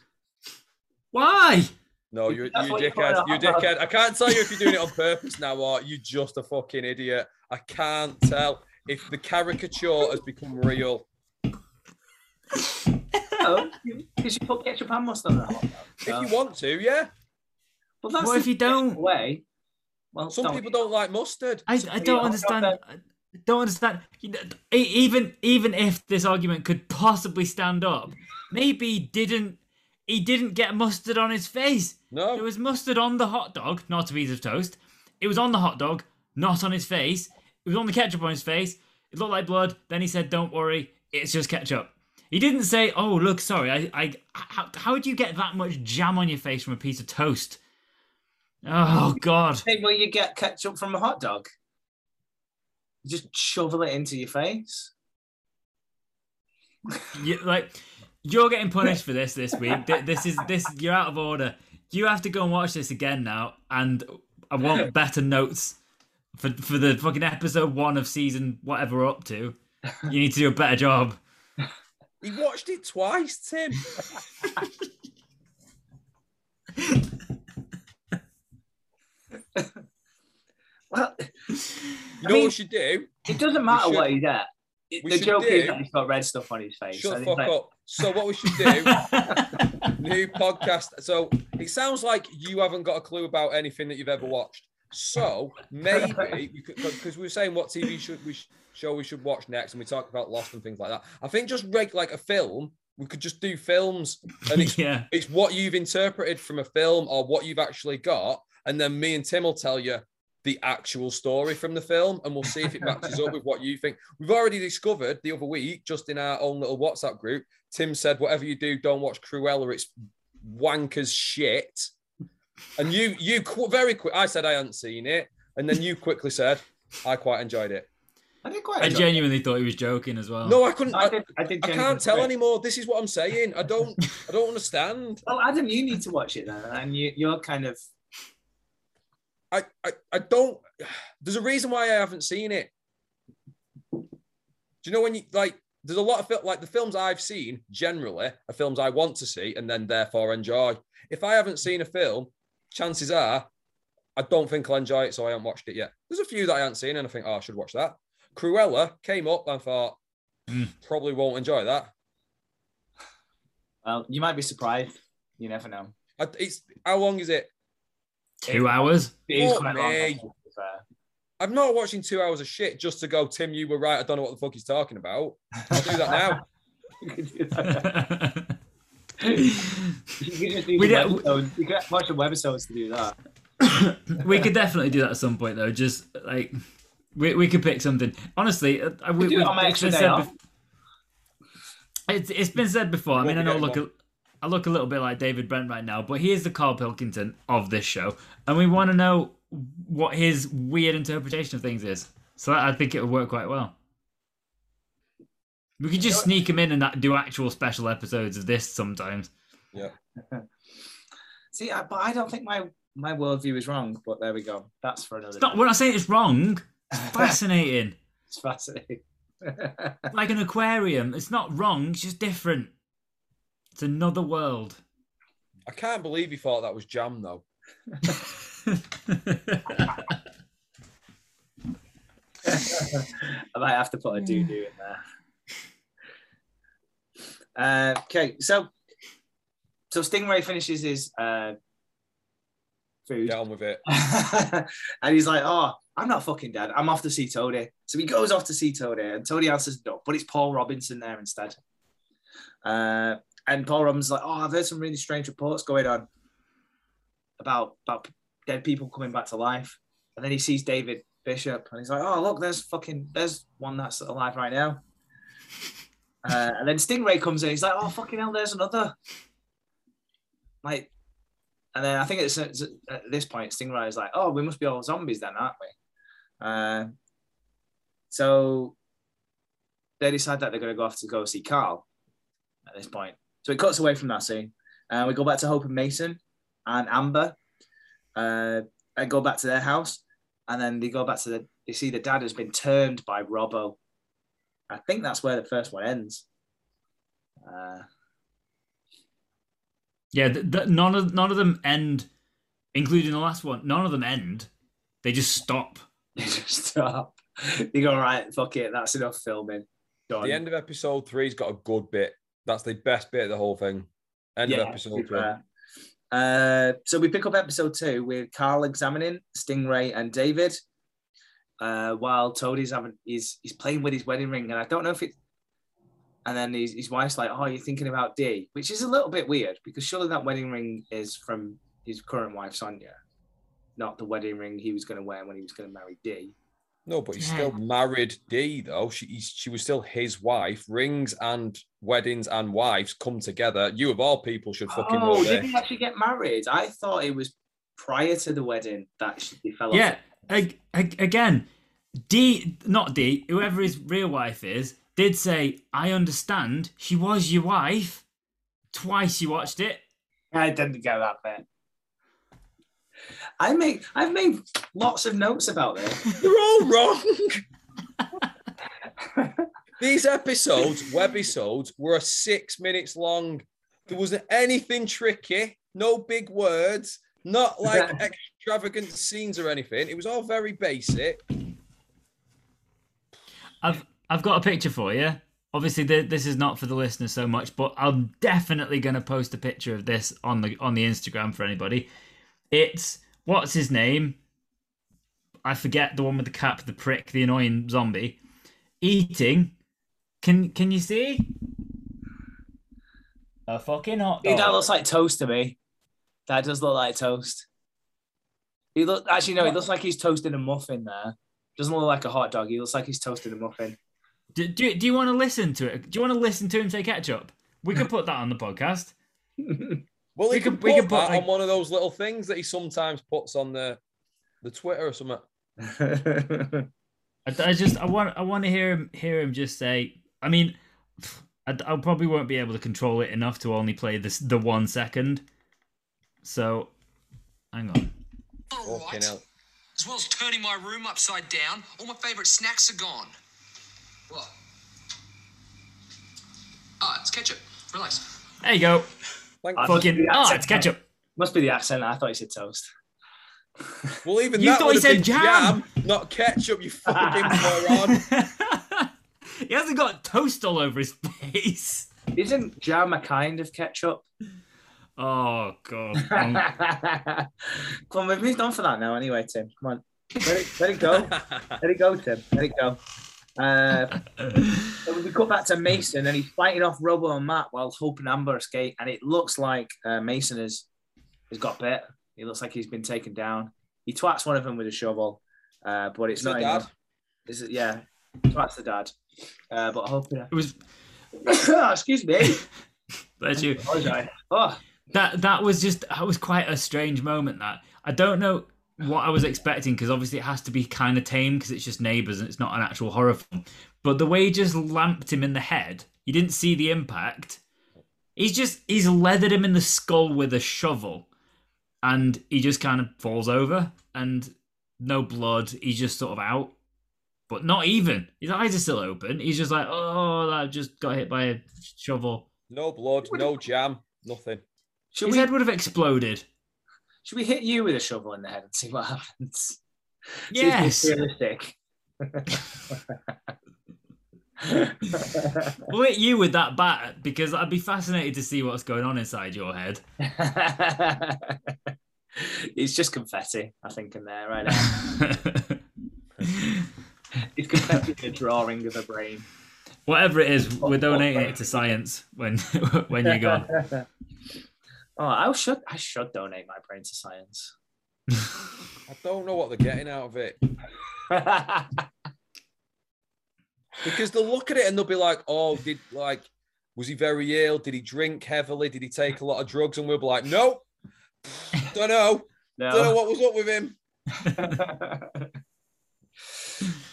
Why? No, you dickhead. You dickhead. I can't tell you if you're doing it on purpose now or you're just a fucking idiot. I can't tell if the caricature has become real. No, because you put ketchup and mustard on a hot dog. So. If you want to, yeah. Well, that's what if you don't? Well, some people don't like mustard. I don't understand. I don't understand. Even if this argument could possibly stand up, maybe he didn't get mustard on his face. No, there was mustard on the hot dog, not a piece of toast. It was on the hot dog, not on his face. It was on the ketchup on his face. It looked like blood. Then he said, "Don't worry, it's just ketchup." He didn't say, "Oh, look, sorry. How would you get that much jam on your face from a piece of toast?" Oh God! Hey, well, you get ketchup from a hot dog. You just shovel it into your face. You're getting punished for this week. This is you're out of order. You have to go and watch this again now, and I want better notes for the fucking episode 1 of season whatever we're up to. You need to do a better job. He watched it twice, Tim. Well, you know what we should do? It doesn't matter what he's at. The joke is that he's got red stuff on his face. Shut the fuck up. So what we should do, new podcast. So it sounds like you haven't got a clue about anything that you've ever watched. So maybe, because we were saying what TV show we should watch next, and we talked about Lost and things like that. I think just like a film, we could just do films. And it's what you've interpreted from a film or what you've actually got. And then me and Tim will tell you the actual story from the film, and we'll see if it matches up with what you think. We've already discovered the other week, just in our own little WhatsApp group, Tim said, whatever you do, don't watch Cruella, it's wankers shit. And you very quick, I said I hadn't seen it, and then you quickly said, I quite enjoyed it. I genuinely thought he was joking as well. No, I couldn't. I can't tell anymore. This is what I'm saying. I don't understand. Well, Adam, you need to watch it then, and you're kind of... I don't... There's a reason why I haven't seen it. Do you know when you... Like, there's a lot of... Like, the films I've seen, generally, are films I want to see and then therefore enjoy. If I haven't seen a film, chances are, I don't think I'll enjoy it, so I haven't watched it yet. There's a few that I haven't seen and I think, oh, I should watch that. Cruella came up and thought, probably won't enjoy that. Well, you might be surprised. You never know. How long is it? 2 hours? I'm not watching 2 hours of shit just to go, Tim, you were right, I don't know what the fuck he's talking about. I'll do that now. You can watch the Webisodes to do that. We could definitely do that at some point, though. Just, like, we could pick something. Honestly, we do it on my extra day off. It's been said before. I mean, I know, I look a little bit like David Brent right now, but he is the Carl Pilkington of this show, and we want to know what his weird interpretation of things is. So I think it would work quite well. We could just sneak him in and do actual special episodes of this sometimes. Yeah. See, but I don't think my worldview is wrong. But there we go. That's for another. We're not saying it's wrong. It's fascinating. It's fascinating. Like an aquarium. It's not wrong. It's just different. It's another world. I can't believe you thought that was jam, though. I might have to put a doo-doo in there. Okay, so Stingray finishes his food. Get on with it. And he's like, oh, I'm not fucking dead. I'm off to see Toadie. So he goes off to see Toadie, and Toadie answers no, but it's Paul Robinson there instead. And Paul Robinson's like, oh, I've heard some really strange reports going on about dead people coming back to life. And then he sees David Bishop, and he's like, oh, look, there's one that's alive right now. And then Stingray comes in. He's like, oh, fucking hell, there's another. Like, and then I think it's at this point, Stingray is like, oh, we must be all zombies then, aren't we? So they decide that they're going to go off to go see Carl at this point. So it cuts away from that scene. We go back to Hope and Mason and Amber. And go back to their house. And then they go back to they see the dad has been turned by Robbo. I think that's where the first one ends. Yeah, none of them end, including the last one. None of them end. They just stop. They just stop. They go, right, fuck it, that's enough filming. Done. The end of episode 3's got a good bit. That's the best bit of the whole thing. End of episode 3. So we pick up episode 2 with Carl examining Stingray and David. while Toadie's having, he's playing with his wedding ring, and I don't know if it. And then his wife's like, "Oh, you're thinking about Dee," which is a little bit weird because surely that wedding ring is from his current wife Sonya, not the wedding ring he was going to wear when he was going to marry Dee. No, but he's still married Dee though. She was still his wife. Rings and weddings and wives come together. You of all people should fucking know. Oh, did he actually get married? I thought it was prior to the wedding that she fell off. Yeah, again, Dee, not Dee, whoever his real wife is, did say, "I understand, she was your wife." Twice you watched it. I didn't get that bit. I've made lots of notes about this. They're all wrong. These episodes, Webisodes, were 6 minutes long. There wasn't anything tricky, no big words, not like extravagant scenes or anything. It was all very basic. I've got a picture for you. Obviously, this is not for the listeners so much, but I'm definitely going to post a picture of this on the Instagram for anybody. It's, what's his name? I forget, the one with the cap, the prick, the annoying zombie. Eating. Can you see? A fucking hot dog. That looks like toast to me. That does look like toast. It looks like he's toasting a muffin there. Doesn't look like a hot dog. He looks like he's toasting a muffin. Do you want to listen to it? Do you want to listen to him say ketchup? We could put that on the podcast. Well, we can put that on one of those little things that he sometimes puts on the Twitter or something. I want to hear him just say. I mean, I probably won't be able to control it enough to only play this the 1 second. So, hang on. All right. As well as turning my room upside down, all my favourite snacks are gone. What? Ah, it's ketchup. Relax. There you go. It's ketchup. Must be the accent. I thought he said toast. Well, even you that thought he said jam, not ketchup. You fucking moron. He hasn't got toast all over his face. Isn't jam a kind of ketchup? Oh god. Come on, we've moved on for that now. Anyway, Tim, come on. Let it go. Let it go, Tim. Let it go. So we cut back to Mason and he's fighting off Robbo and Matt while Hope and Amber escape, and it looks like Mason has got bit. He looks like he's been taken down. He twats one of them with a shovel, but it's not enough. Is it? Yeah, twats the dad. But Hope. Yeah. It was. Excuse me. Bless you. Oh. That was just. That was quite a strange moment. That I don't know what I was expecting, because obviously it has to be kind of tame because it's just Neighbours and it's not an actual horror film. But the way he just lamped him in the head, you didn't see the impact. He's leathered him in the skull with a shovel, and he just kind of falls over and no blood. He's just sort of out, but not even. His eyes are still open. He's just like, oh, I just got hit by a shovel. No blood, no jam, nothing. His head would have exploded. Should we hit you with a shovel in the head and see what happens? Yes. See if it's realistic. We'll hit you with that bat because I'd be fascinated to see what's going on inside your head. It's just confetti, I think, in there right now. It's confetti in a drawing of a brain. Whatever it is, we're donating it to science when you're gone. Oh, I should donate my brain to science. I don't know what they're getting out of it. Because they'll look at it and they'll be like, "Oh, was he very ill? Did he drink heavily? Did he take a lot of drugs?" And we'll be like, "Nope, don't know. No. Don't know what was up with him."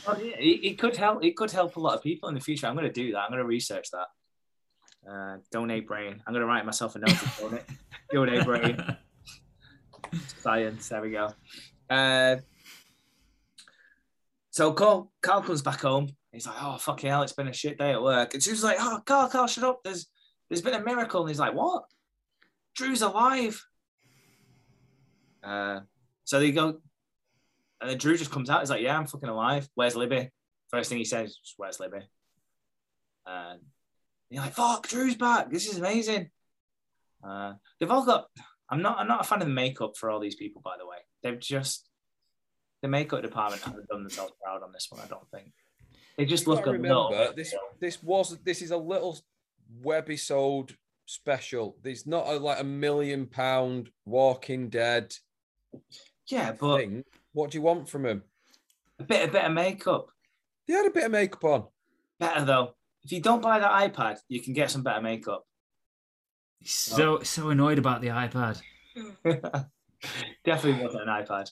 Well, yeah, it could help. It could help a lot of people in the future. I'm going to do that. I'm going to research that. Donate brain. I'm going to write myself a note to donate. Donate brain. Science. There we go. So Carl comes back home. He's like, "Oh, fucking hell, it's been a shit day at work." And Susan's like, "Oh, Carl, shut up. There's been a miracle." And he's like, "What? Drew's alive." So they go, and then Drew just comes out. He's like, "Yeah, I'm fucking alive. Where's Libby?" First thing he says, "Where's Libby?" And you're like, "Fuck, Drew's back. This is amazing." They've all got. I'm not a fan of the makeup for all these people, by the way. They've just. The makeup department hasn't done themselves proud on this one, I don't think. They just look a little. This is a little webisode special. There's not like a £1 million Walking Dead. Yeah, but thing. What do you want from him? A bit of makeup. They had a bit of makeup on. Better though. If you don't buy that iPad, you can get some better makeup. He's so annoyed about the iPad. Definitely wasn't an iPad.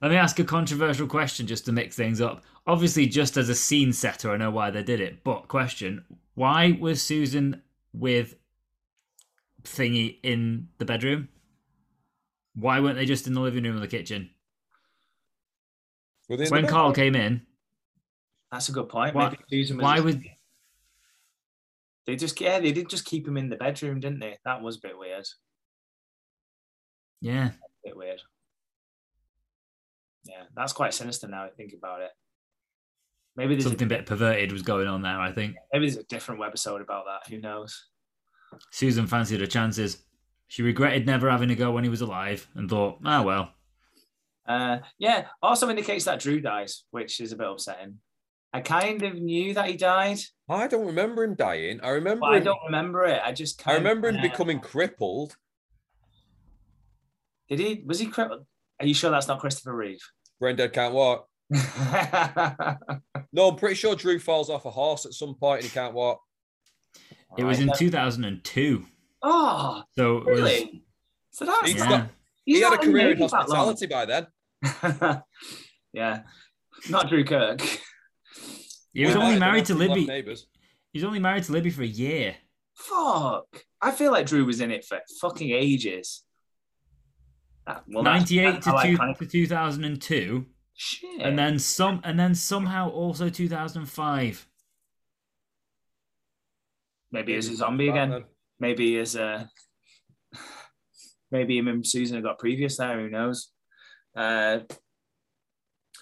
Let me ask a controversial question just to mix things up. Obviously, just as a scene setter, I know why they did it. But question: why was Susan with thingy in the bedroom? Why weren't they just in the living room or the kitchen? When Carl came in. That's a good point. They did just keep him in the bedroom, didn't they? That was a bit weird. Yeah. A bit weird. Yeah, that's quite sinister now I think about it. Maybe there's something a bit perverted was going on there, I think. Maybe there's a different webisode about that, who knows? Susan fancied her chances. She regretted never having a go when he was alive and thought, ah, well. Yeah, also indicates that Drew dies, which is a bit upsetting. I kind of knew that he died. I don't remember him dying. I don't remember it. I remember him becoming crippled. Did he? Was he crippled? Are you sure that's not Christopher Reeve? Brain dead, can't walk. No, I'm pretty sure Drew falls off a horse at some point and he can't walk. It was in 2002. Oh, so really? So that's... He had a career in hospitality by then. Yeah. Not Drew Kirk. He was only married to Libby. He was only married to Libby for a year. Fuck. I feel like Drew was in it for fucking ages. 98 to 2002. Shit. And then somehow also 2005. Maybe he was a zombie again. Then. Maybe as a... Maybe him and Susan have got previous there, who knows?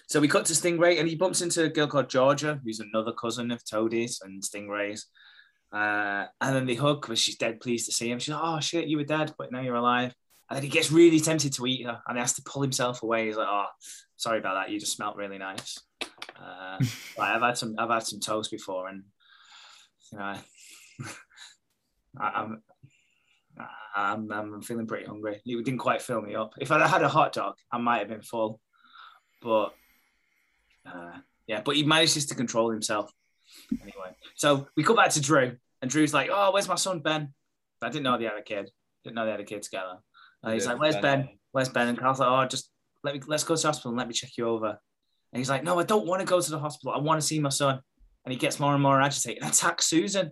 So we cut to Stingray and he bumps into a girl called Georgia, who's another cousin of Toadie's and Stingray's. And then they hug because she's dead pleased to see him. She's like, oh shit, you were dead, but now you're alive. And then he gets really tempted to eat her and he has to pull himself away. He's like, oh, sorry about that. You just smelt really nice. I've had some toast before and, you know, I'm feeling pretty hungry. You didn't quite fill me up. If I had a hot dog, I might have been full. But but he manages to control himself anyway. So we come back to Drew, and Drew's like, "Oh, where's my son Ben?" I didn't know they had a kid. Didn't know they had a kid together. And he's like, "Where's Ben? Where's Ben?" And Carl's like, "Oh, just let's go to the hospital and let me check you over." And he's like, "No, I don't want to go to the hospital. I want to see my son." And he gets more and more agitated and attacks Susan,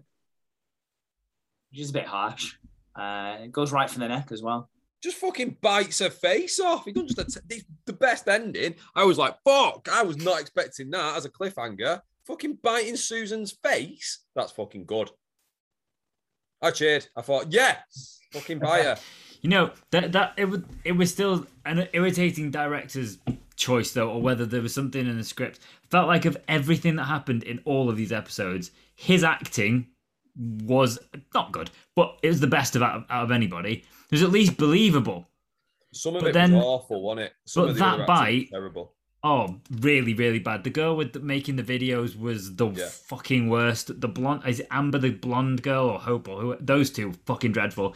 which is a bit harsh. It goes right for the neck as well. Just fucking bites her face off. He doesn't just the best ending. I was like, fuck, I was not expecting that as a cliffhanger. Fucking biting Susan's face. That's fucking good. I cheered. I thought, yes, fucking bite her. You know, that it was still an irritating director's choice though, or whether there was something in the script. Felt like of everything that happened in all of these episodes, his acting was not good, but it was the best out of anybody. It was at least believable. Some of was awful, wasn't it? That bite, terrible. Oh, really, really bad. The girl making the videos was the fucking worst. The blonde, is it Amber, the blonde girl, or Hope, or who? Those two, fucking dreadful.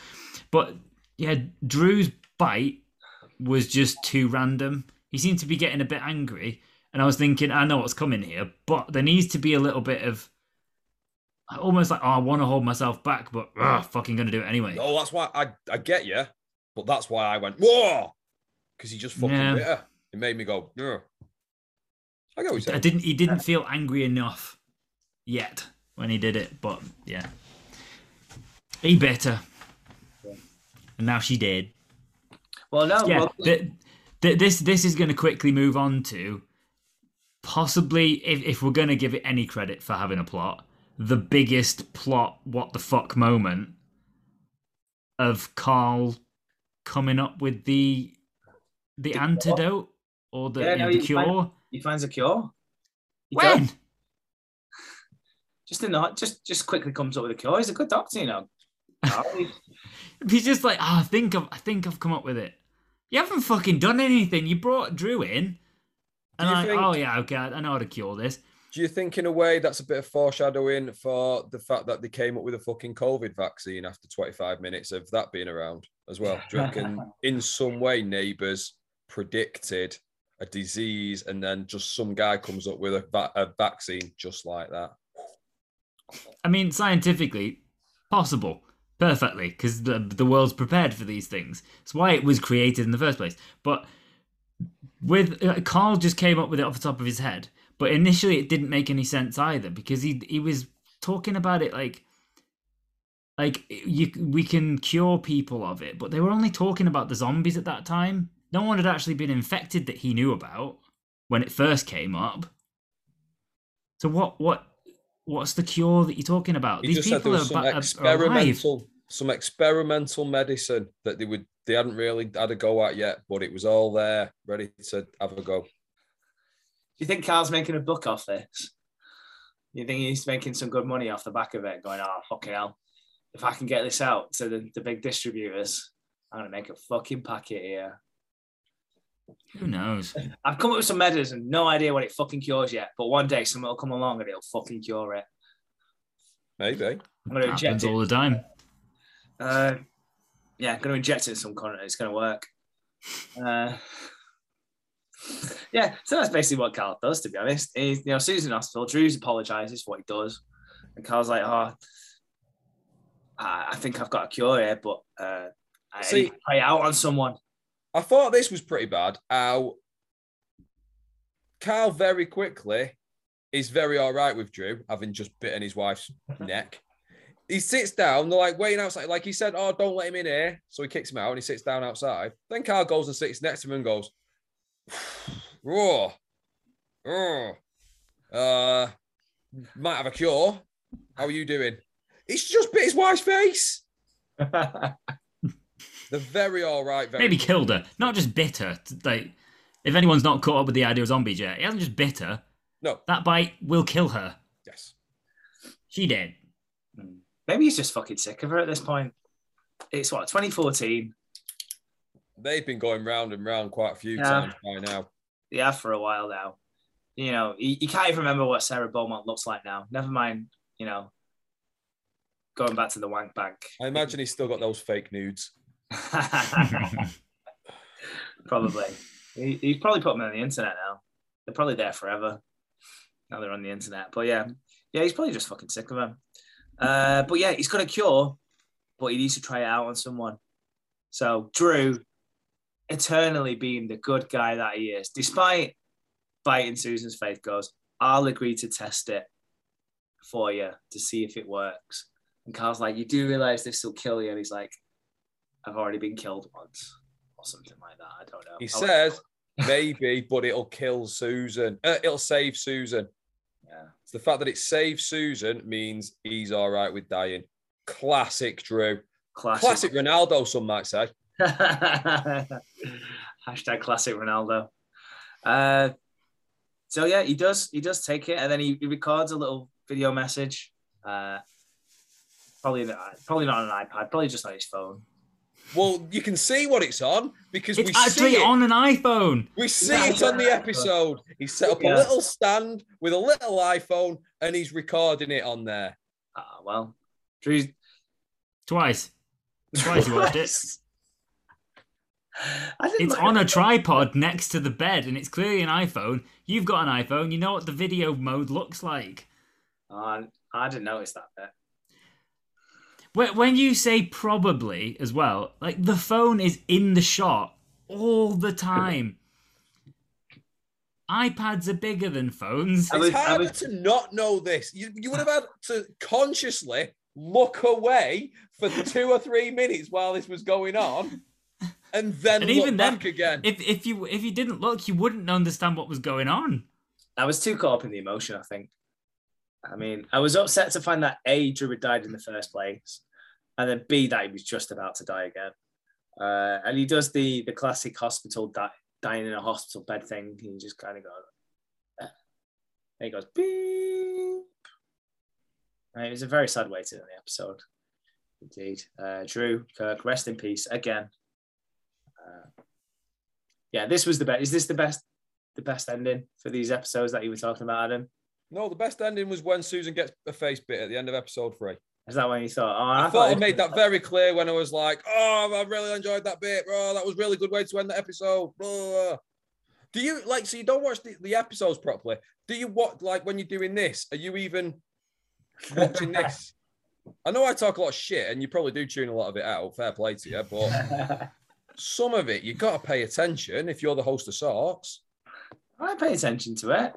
But yeah, Drew's bite was just too random. He seemed to be getting a bit angry, and I was thinking, I know what's coming here, but there needs to be a little bit of... almost like, oh, I want to hold myself back, but fucking going to do it anyway. Oh, that's why I get you, but that's why I went, whoa! Because he just fucking bit her. It made me go, ugh. I get what you're saying. He didn't feel angry enough yet when he did it, but yeah. He bit her. And now she did. Well, no. Yeah, well, this is going to quickly move on to, possibly, if we're going to give it any credit for having a plot, the biggest plot what the fuck moment of Carl coming up with the antidote or the cure. He finds a cure. When? Just quickly comes up with a cure. He's a good doctor, you know. He's just like, I think I've come up with it. You haven't fucking done anything. You brought Drew in. And I'm like, oh, yeah, okay, I know how to cure this. Do you think, in a way, that's a bit of foreshadowing for the fact that they came up with a fucking COVID vaccine after 25 minutes of that being around as well? Do you reckon, in some way, Neighbours predicted a disease and then just some guy comes up with a vaccine just like that? I mean, scientifically, possible. Perfectly, because the world's prepared for these things. It's why it was created in the first place. But with Carl just came up with it off the top of his head. But initially, it didn't make any sense either, because he was talking about it like we can cure people of it. But they were only talking about the zombies at that time. No one had actually been infected that he knew about when it first came up. So what's the cure that you're talking about? These people are alive. Some experimental medicine that they hadn't really had a go at yet, but it was all there, ready to have a go. Do you think Carl's making a book off this? You think he's making some good money off the back of it, going, oh, fucking hell, if I can get this out to the big distributors, I'm going to make a fucking packet here. Who knows? I've come up with some measures and no idea what it fucking cures yet, but one day someone will come along and it'll fucking cure it. Maybe. I'm going to inject it all the time. Yeah, I'm going to inject it in some corner. It's going to work. Yeah, so that's basically what Carl does, to be honest. He's, you know, Susan's in hospital. Drew's apologises for what he does. And Carl's like, oh, I think I've got a cure here, but I need to play out on someone. I thought this was pretty bad, how Carl very quickly is very all right with Drew, having just bitten his wife's neck. He sits down, they're like waiting outside. Like he said, oh, don't let him in here. So he kicks him out and he sits down outside. Then Carl goes and sits next to him and goes, might have a cure. How are you doing? He's just bit his wife's face. They're very all right. Maybe killed her, not just bit her. Like, if anyone's not caught up with the idea of zombies yet, he hasn't just bit her. No. That bite will kill her. Yes. She did. Maybe he's just fucking sick of her at this point. It's what, 2014? They've been going round and round quite a few times by now. Yeah, for a while now. You know, you can't even remember what Sarah Beaumont looks like now. Never mind, you know, going back to the wank bank. I imagine he's still got those fake nudes. Probably. He's probably put them on the internet now. They're probably there forever. Now they're on the internet. But yeah, he's probably just fucking sick of them. But yeah, he's got a cure, but he needs to try it out on someone. So Drew, eternally being the good guy that he is, despite biting Susan's face, goes, I'll agree to test it for you to see if it works. And Carl's like, you do realise this will kill you? And he's like, I've already been killed once, or something like that. I don't know. He says, maybe, but it'll kill Susan. It'll save Susan. Yeah. So the fact that it saves Susan means he's all right with dying. Classic Drew. Classic Ronaldo, some might say. Hashtag classic Ronaldo. So, yeah, he does take it, and then he records a little video message. Probably not on an iPad, probably just on his phone. Well, you can see what it's on because it's actually on an iPhone. We see it on the episode. He's set up a little stand with a little iPhone and he's recording it on there. Ah, well, Drew's twice he watched it. It's on a tripod next to the bed and it's clearly an iPhone. You've got an iPhone. You know what the video mode looks like. I didn't notice that bit. When you say probably as well, like the phone is in the shot all the time. iPads are bigger than phones. It's harder to not know this. You would have had to consciously look away for 2 or 3 minutes while this was going on, and then even look back again. If you didn't look, you wouldn't understand what was going on. I was too caught up in the emotion, I think. I mean, I was upset to find that A, Drew had died in the first place, and then B, that he was just about to die again. And he does the classic hospital dying in a hospital bed thing. He just kind of goes, and he goes, beep. And it was a very sad way to end the episode. Indeed. Drew Kirk, rest in peace again. yeah, this was the best. Is this the best ending for these episodes that you were talking about, Adam? No, the best ending was when Susan gets a face bit at the end of episode 3. Is that when you thought? Oh, I thought I made that very clear when I was like, "Oh, I really enjoyed that bit, bro. That was a really good way to end the episode." Bro. Do you like? So you don't watch the episodes properly. Do you watch like when you're doing this? Are you even watching this? I know I talk a lot of shit, and you probably do tune a lot of it out. Fair play to you, but some of it you got to pay attention if you're the host of sorts. I pay attention to it.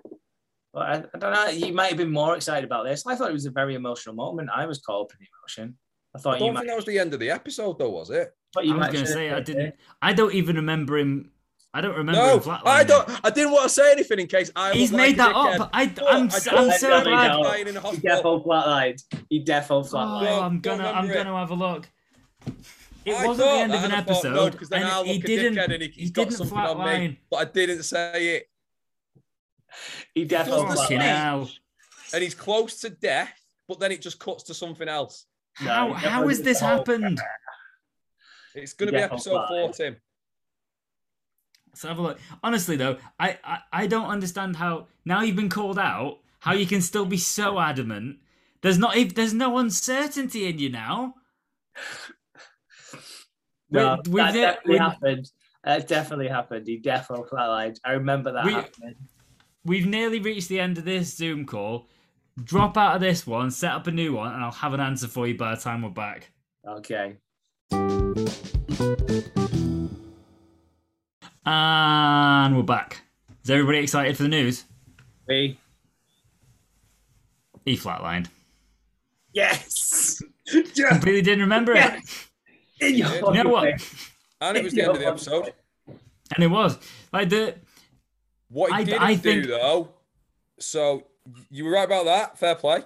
But I don't know. You might have been more excited about this. I thought it was a very emotional moment. I was caught up in emotion. I don't think that was the end of the episode, though, was it? But I was going to say I didn't. I don't even remember him. I don't remember. No, I didn't want to say anything in case I. He's made that up. I'm so glad. He defo flatlined. Oh, I'm gonna have a look. It wasn't the end of an episode. Because then I'll look at dickhead and he's got something on me, but I didn't say it. He definitely and he's close to death, but then it just cuts to something else. How has this happened? It's going to be episode 4, Tim. Let's have a look. Honestly, though, I don't understand how now you've been called out, how you can still be so adamant. There's no uncertainty in you now. No, that definitely happened. That definitely happened. He definitely flatlined. I remember that happening. We've nearly reached the end of this Zoom call. Drop out of this one, set up a new one, and I'll have an answer for you by the time we're back. Okay. And we're back. Is everybody excited for the news? Me. He flatlined. Yes! Completely didn't remember it. You know what? And it was the end of the episode. And it was. Like the... What he didn't do, though, so you were right about that. Fair play.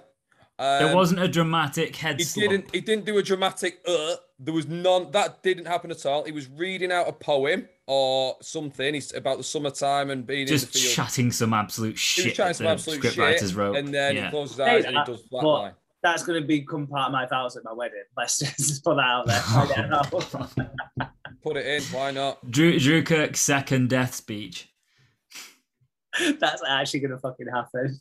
There wasn't a dramatic head slump. He didn't do a dramatic. There was none. That didn't happen at all. He was reading out a poem or something. He's about the summertime and being just in the field. Chatting some absolute shit. He was chatting some absolute shit. And then he closes his eyes and he does flatline. That's going to become part of my vows at my wedding. Let's just put that out there. Put it in. Why not? Drew Kirk's second death speech. That's actually going to fucking happen.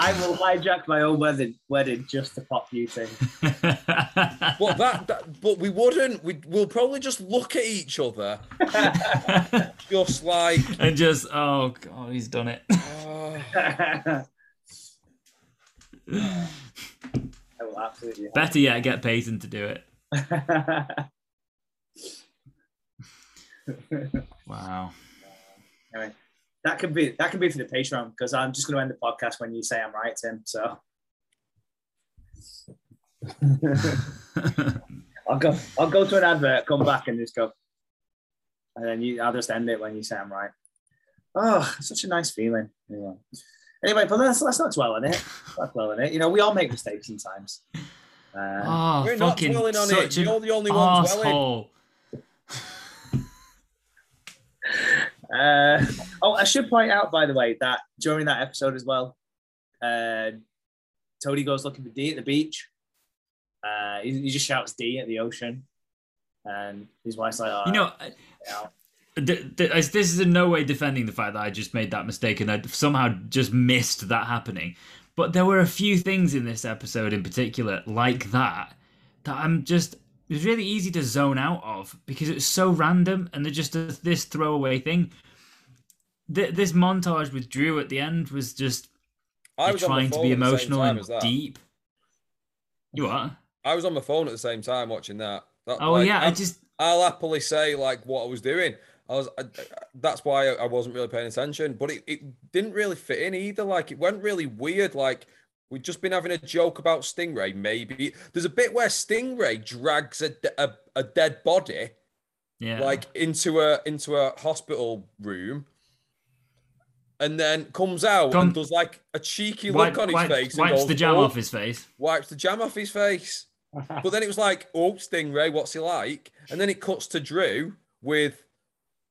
I will hijack my own wedding just to pop you thing. Well, but we wouldn't. We'll probably just look at each other, just like and just oh god, he's done it. I will absolutely. Better yet, get Peyton to do it. Wow. Anyway. That could be for the Patreon because I'm just going to end the podcast when you say I'm right, Tim. So I'll go to an advert, come back, and just go, and then I'll just end it when you say I'm right. Oh, such a nice feeling. Anyway, but let's not dwell on it. Not dwell on it. You know, we all make mistakes sometimes. We're not dwelling on it. You're the only one dwelling. I should point out, by the way, that during that episode as well, Toadie goes looking for Dee at the beach. He just shouts Dee at the ocean, and his wife's like, "Oh, you know." This is in no way defending the fact that I just made that mistake and I somehow just missed that happening. But there were a few things in this episode, in particular, like that it was really easy to zone out of because it's so random and they're just this throwaway thing. This montage with Drew at the end was just trying to be emotional and deep. You are? I was on my phone at the same time watching that. I'll happily say like what I was doing. That's why I wasn't really paying attention, but it didn't really fit in either. Like it went really weird. Like. We've just been having a joke about Stingray, maybe. There's a bit where Stingray drags a dead body like into a hospital room and then comes out and does like a cheeky look on his face. Wipes the jam off his face. Wipes the jam off his face. But then it was like, oh, Stingray, what's he like? And then it cuts to Drew with...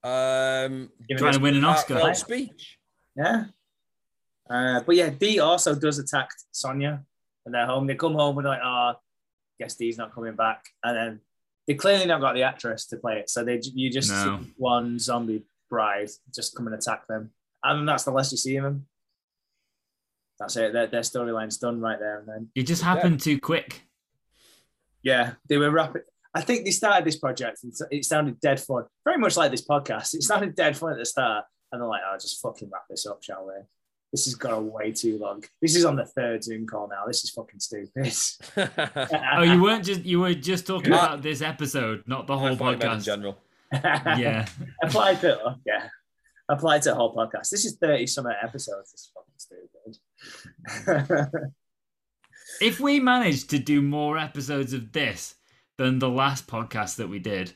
trying to win an Oscar. Speech. Yeah. But yeah, Dee also does attack Sonya and they're home. They come home and they're like, oh, guess Dee's not coming back. And then They clearly not got the actress to play it, so you just see one zombie bride just come and attack them, and that's the less you see of them. That's it. Their storyline's done right there and then. It just happened too quick. Yeah, they were rapid. I think they started this project and it sounded dead fun. Very much like this podcast. It sounded dead fun at the start. And they're like, oh, just fucking wrap this up, shall we? This has gone way too long. This is on the third Zoom call now. This is fucking stupid. Oh, you were just talking about this episode, not the whole podcast. In general. Yeah. Applied to the whole podcast. This is 30-something episodes. This is fucking stupid. If we manage to do more episodes of this than the last podcast that we did,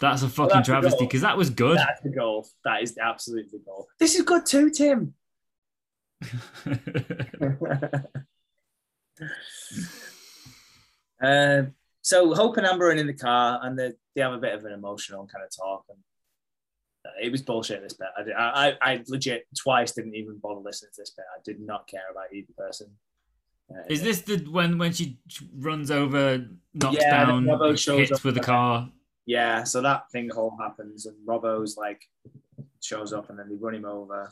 that's a fucking travesty, because that was good. That's the goal. That is absolutely the goal. This is good too, Tim. So Hope and Amber are in the car, and they have a bit of an emotional kind of talk. And it was bullshit, this bit. I legit twice didn't even bother listening to this bit. I did not care about either person. Is this the when she runs over, knocks down, hits with the car? Yeah, so that thing all happens, and Robbo's like shows up, and then they run him over.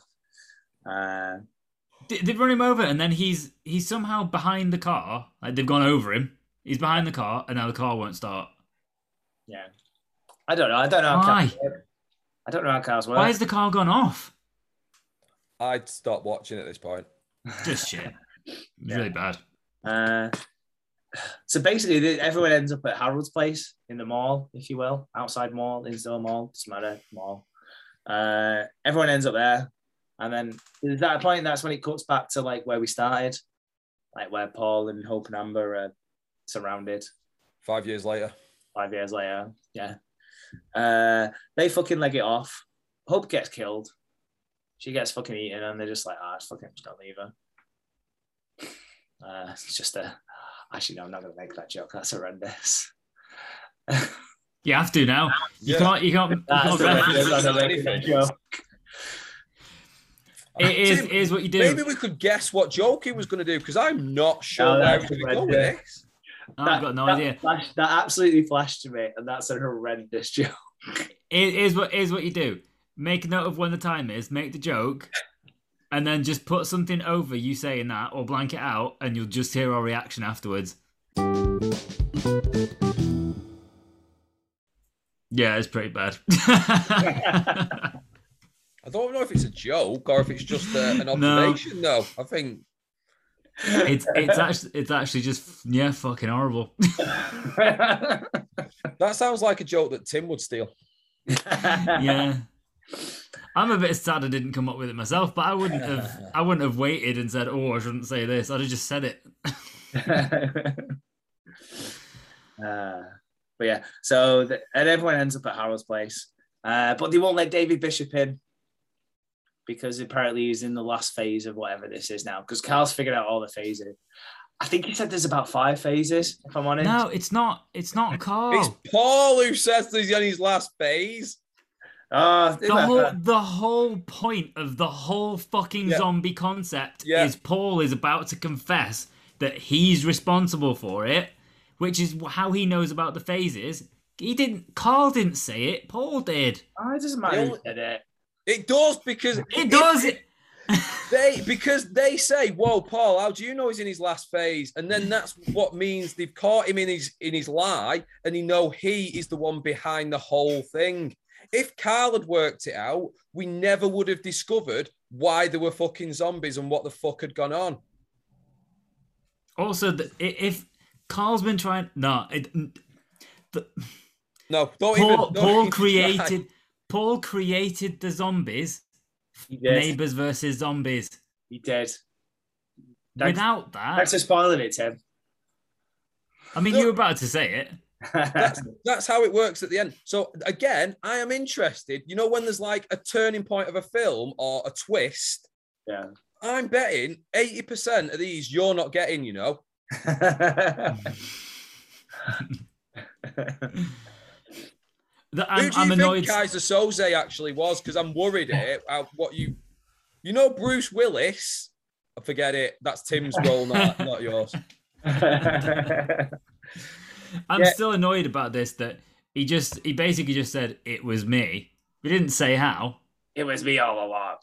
They run him over, and then he's somehow behind the car. Like they've gone over him. He's behind the car, and now the car won't start. Yeah, I don't know. Why? I don't know how cars work. Why has the car gone off? I'd stop watching at this point. Just shit. Really bad. So basically, everyone ends up at Harold's place in the mall, if you will. Outside mall, indoor mall, doesn't matter, mall. Everyone ends up there. And then at that point, that's when it cuts back to like where we started, like where Paul and Hope and Amber are surrounded. 5 years later. 5 years later, yeah. They fucking leg it off. Hope gets killed. She gets fucking eaten, and they're just like, ah, fucking just gonna leave her. It's just a... Actually, no, I'm not going to make that joke. That's horrendous. You have to now. You can't. It is what you do. Maybe we could guess what joke he was going to do, because I'm not sure where we're going to go with this. I've got no idea. That absolutely flashed to me, and that's a horrendous joke. It is what you do. Make a note of when the time is, make the joke, and then just put something over you saying that, or blank it out, and you'll just hear our reaction afterwards. Yeah, it's pretty bad. I don't know if it's a joke or if it's just an observation, though. I think... It's actually just, fucking horrible. That sounds like a joke that Tim would steal. Yeah. I'm a bit sad I didn't come up with it myself, but I wouldn't have waited and said, oh, I shouldn't say this. I'd have just said it. But yeah, so and everyone ends up at Harold's place. But they won't let David Bishop in, because apparently he's in the last phase of whatever this is now, because Carl's figured out all the phases. I think he said there's about 5 phases, if I'm honest. No, it's not Carl. It's Paul who says he's in his last phase. The whole point of the whole fucking zombie concept is Paul is about to confess that he's responsible for it, which is how he knows about the phases. Carl didn't say it, Paul did. Oh, it doesn't matter who said it. It does, because... Because they say, whoa, Paul, how do you know he's in his last phase? And then that's what means they've caught him in his lie, and he is the one behind the whole thing. If Carl had worked it out, we never would have discovered why there were fucking zombies and what the fuck had gone on. Also, if Carl's been trying... Paul created the zombies. Neighbours versus zombies. He did. Without that... That's a spoiler it, Tim. I mean, you were about to say it. That's how it works at the end. So, again, I am interested. You know when there's like a turning point of a film or a twist? Yeah. I'm betting 80% of these you're not getting, Who do you think Kaiser Soze actually was? Because I'm worried about what you know, Bruce Willis. Forget it. That's Tim's role, not yours. I'm still annoyed about this. That He basically just said, it was me. We didn't say how. It was me all along.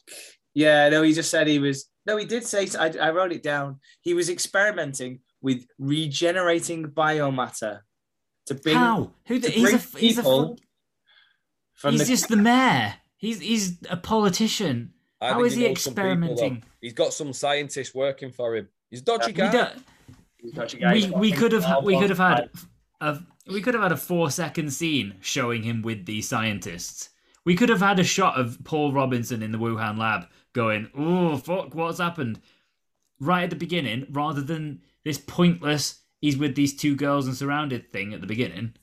Yeah, no, he just said he was... No, he did say... I wrote it down. He was experimenting with regenerating biomatter. To bring, how? Who the, to he's, bring a, he's people a... He's the, just the mayor. He's a politician. How is he experimenting? People, he's got some scientists working for him. He's a dodgy guy. We could have had a 4-second scene showing him with these scientists. We could have had a shot of Paul Robinson in the Wuhan lab going, oh, fuck, what's happened? Right at the beginning, rather than this pointless, he's with these two girls and surrounded thing at the beginning.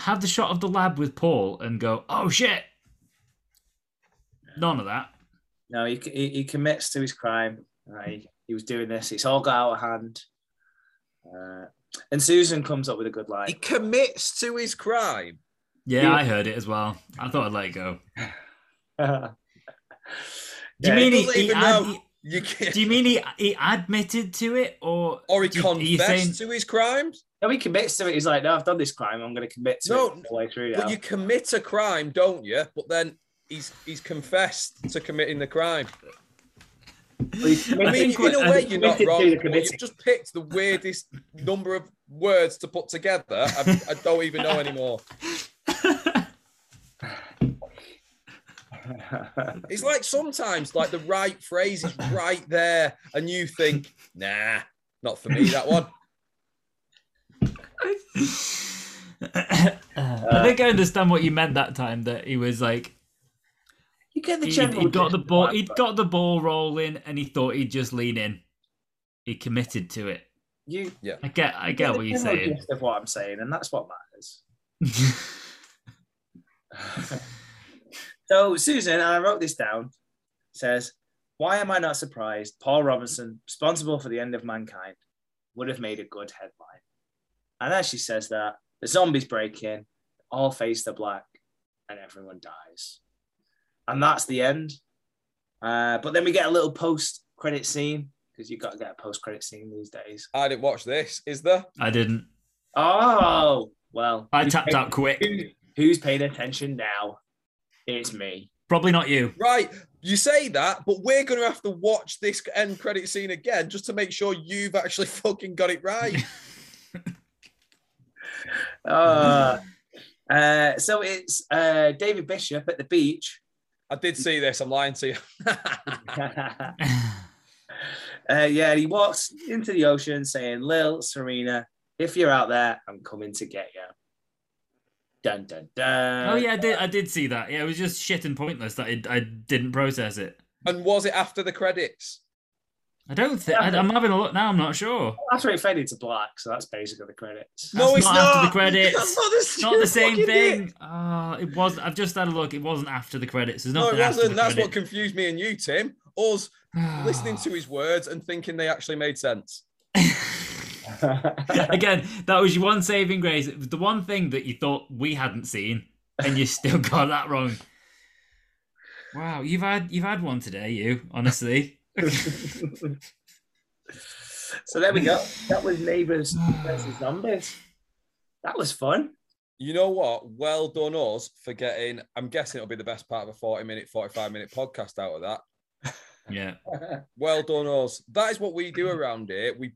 Have the shot of the lab with Paul and go, oh, shit. None of that. No, he commits to his crime. He was doing this. It's all got out of hand. And Susan comes up with a good line. He commits to his crime. Yeah, I heard it as well. I thought I'd let it go. Do you mean he admitted to it? Or he confessed to his crimes? No, he commits to it. He's like, no, I've done this crime. I'm going to commit to it. All the way through now. But you commit a crime, don't you? But then he's confessed to committing the crime. I mean, in a way, you're not wrong. You've just picked the weirdest number of words to put together. I don't even know anymore. It's like sometimes, like the right phrase is right there, and you think, "Nah, not for me." That one. I think I understand what you meant that time. That he was like. You get the general. He got the ball rolling, and he thought he'd just lean in. He committed to it. I get what you're saying. Of what I'm saying, and that's what matters. So Susan, and I wrote this down, says, "Why am I not surprised? Paul Robinson, responsible for the end of mankind, would have made a good headline." And as she says that, the zombies break in, all face the black, and everyone dies. And that's the end. But then we get a little post-credit scene, because you've got to get a post-credit scene these days. I didn't watch this, is there? I didn't. Oh, well. I tapped out quick. Who's paying attention now? It's me. Probably not you. Right, you say that, but we're going to have to watch this end credit scene again just to make sure you've actually fucking got it right. So it's David Bishop at the beach. I did see this. I'm lying to you. He walks into the ocean saying, "Lil, Serena, if you're out there, I'm coming to get you." Dun dun dun. Oh yeah, I did see that. Yeah, it was just shit and pointless that I didn't process it. And was it after the credits? I don't think. I'm having a look now. I'm not sure. That's where it faded to black, so that's basically the credits. That's no, it's not after the credits. That's not the same thing. It was. I've just had a look. It wasn't after the credits. There's nothing. No, it wasn't. That's what confused me and you, Tim. Us listening to his words and thinking they actually made sense. Again, that was your one saving grace. It was the one thing that you thought we hadn't seen, and you still got that wrong. Wow, you've had one today, you honestly. So there we go. That was Neighbours versus Zombies. That was fun. You know what? Well done us for getting, I'm guessing it'll be the best part of a 45 minute podcast out of that. Yeah. Well done us. That is what we do around here. We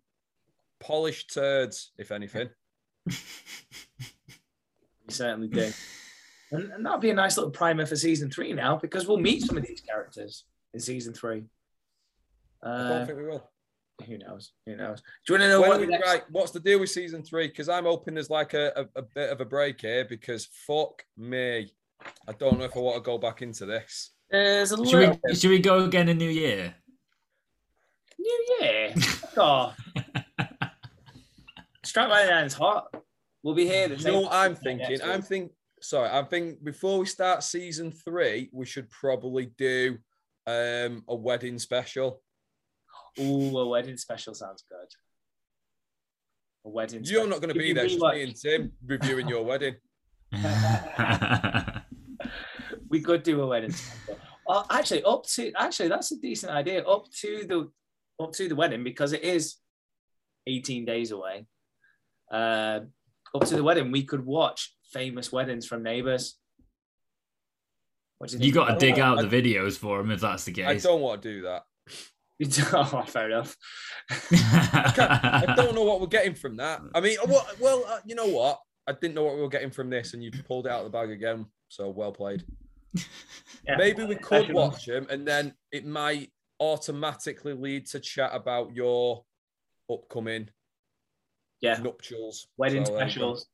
polish turds, if anything. We certainly do. And that'll be a nice little primer for season 3 now, because we'll meet some of these characters in season 3. I don't think we will. Who knows? Do you want to know what's the deal with season 3? Because I'm hoping there's like a bit of a break here, because fuck me, I don't know if I want to go back into this. Should we go again in New Year? New Year? Oh. Strap my hands hot. We'll be here. You know what I'm thinking? I think before we start season 3, we should probably do a wedding special. Ooh, a wedding special sounds good. A wedding special. You're not going to be there, just me and Tim reviewing your wedding. We could do a wedding special. Oh, actually, that's a decent idea. Up to the wedding, because it is 18 days away. Up to the wedding, we could watch famous weddings from Neighbours. You got to dig out the videos for them if that's the case. I don't want to do that. Oh, fair enough. I don't know what we're getting from that. I mean, well, you know what? I didn't know what we were getting from this, and you pulled it out of the bag again. So well played. Yeah, maybe we could watch them, and then it might automatically lead to chat about your upcoming nuptials, wedding specials,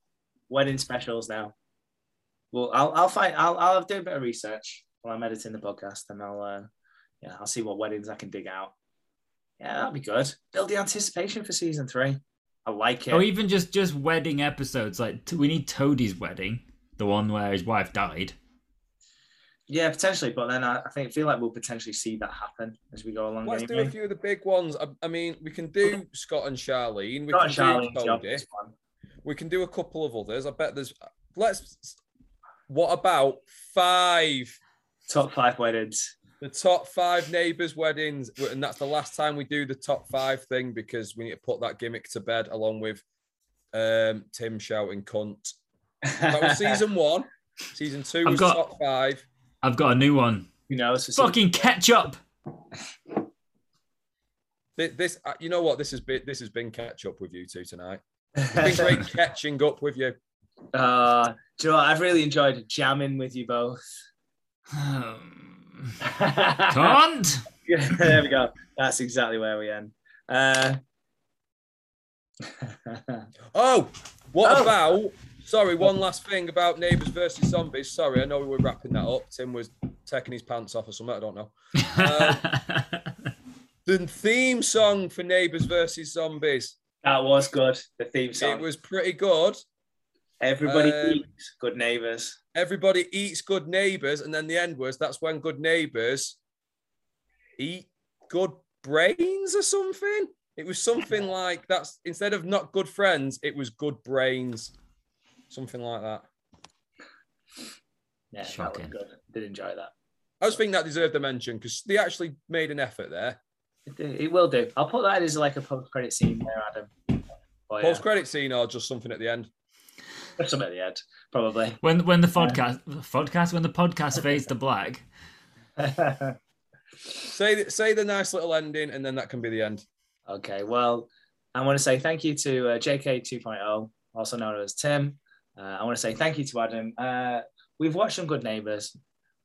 wedding specials. Now, well, I'll do a bit of research while I'm editing the podcast, and I'll see what weddings I can dig out. Yeah, that'll be good. Build the anticipation for season 3. I like it. Or even just wedding episodes. Like we need Toadie's wedding, the one where his wife died. Yeah, potentially, but then I feel like we'll potentially see that happen as we go along. Let's do a few of the big ones. I mean, we can do Scott and Charlene. We can do a couple of others. I bet there's... What about 5? Top 5 weddings. The top 5 Neighbours weddings. And that's the last time we do the top 5 thing, because we need to put that gimmick to bed along with Tim shouting cunt. That was season 1. Season 2 was top 5. I've got a new one. You know, it's fucking ketchup. This, you know what? This has been catch up with you two tonight. It's been great catching up with you. Do you know what? I've really enjoyed jamming with you both. Can't. There we go. That's exactly where we end. About? Sorry, one last thing about Neighbours versus Zombies. Sorry, I know we were wrapping that up. Tim was taking his pants off or something, I don't know. The theme song for Neighbours versus Zombies. That was good, the theme song. It was pretty good. Everybody eats good neighbours. Everybody eats good neighbours. And then the end was, that's when good neighbours eat good brains or something. It was something like, that's instead of not good friends, it was good brains. Something like that. Yeah, shocking. That was good. Did enjoy that. I just think that deserved a mention because they actually made an effort there. It will do. I'll put that as like a post-credit scene there, Adam. Oh, yeah. Post-credit scene or just something at the end? Something at the end, probably. When the podcast, when the podcast fades to black. Say the nice little ending, and then that can be the end. Okay. Well, I want to say thank you to JK 2.0, also known as Tim. I want to say thank you to Adam. We've watched some good Neighbours.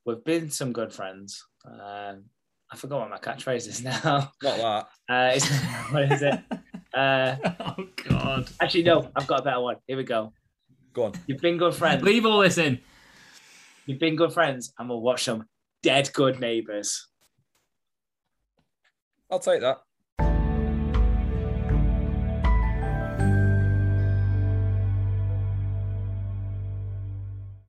We've been some good friends. I forgot what my catchphrase is now. Not that. What is it? Oh, God. Actually, no, I've got a better one. Here we go. Go on. You've been good friends. Leave all this in. You've been good friends, and we'll watch some dead good Neighbours. I'll take that.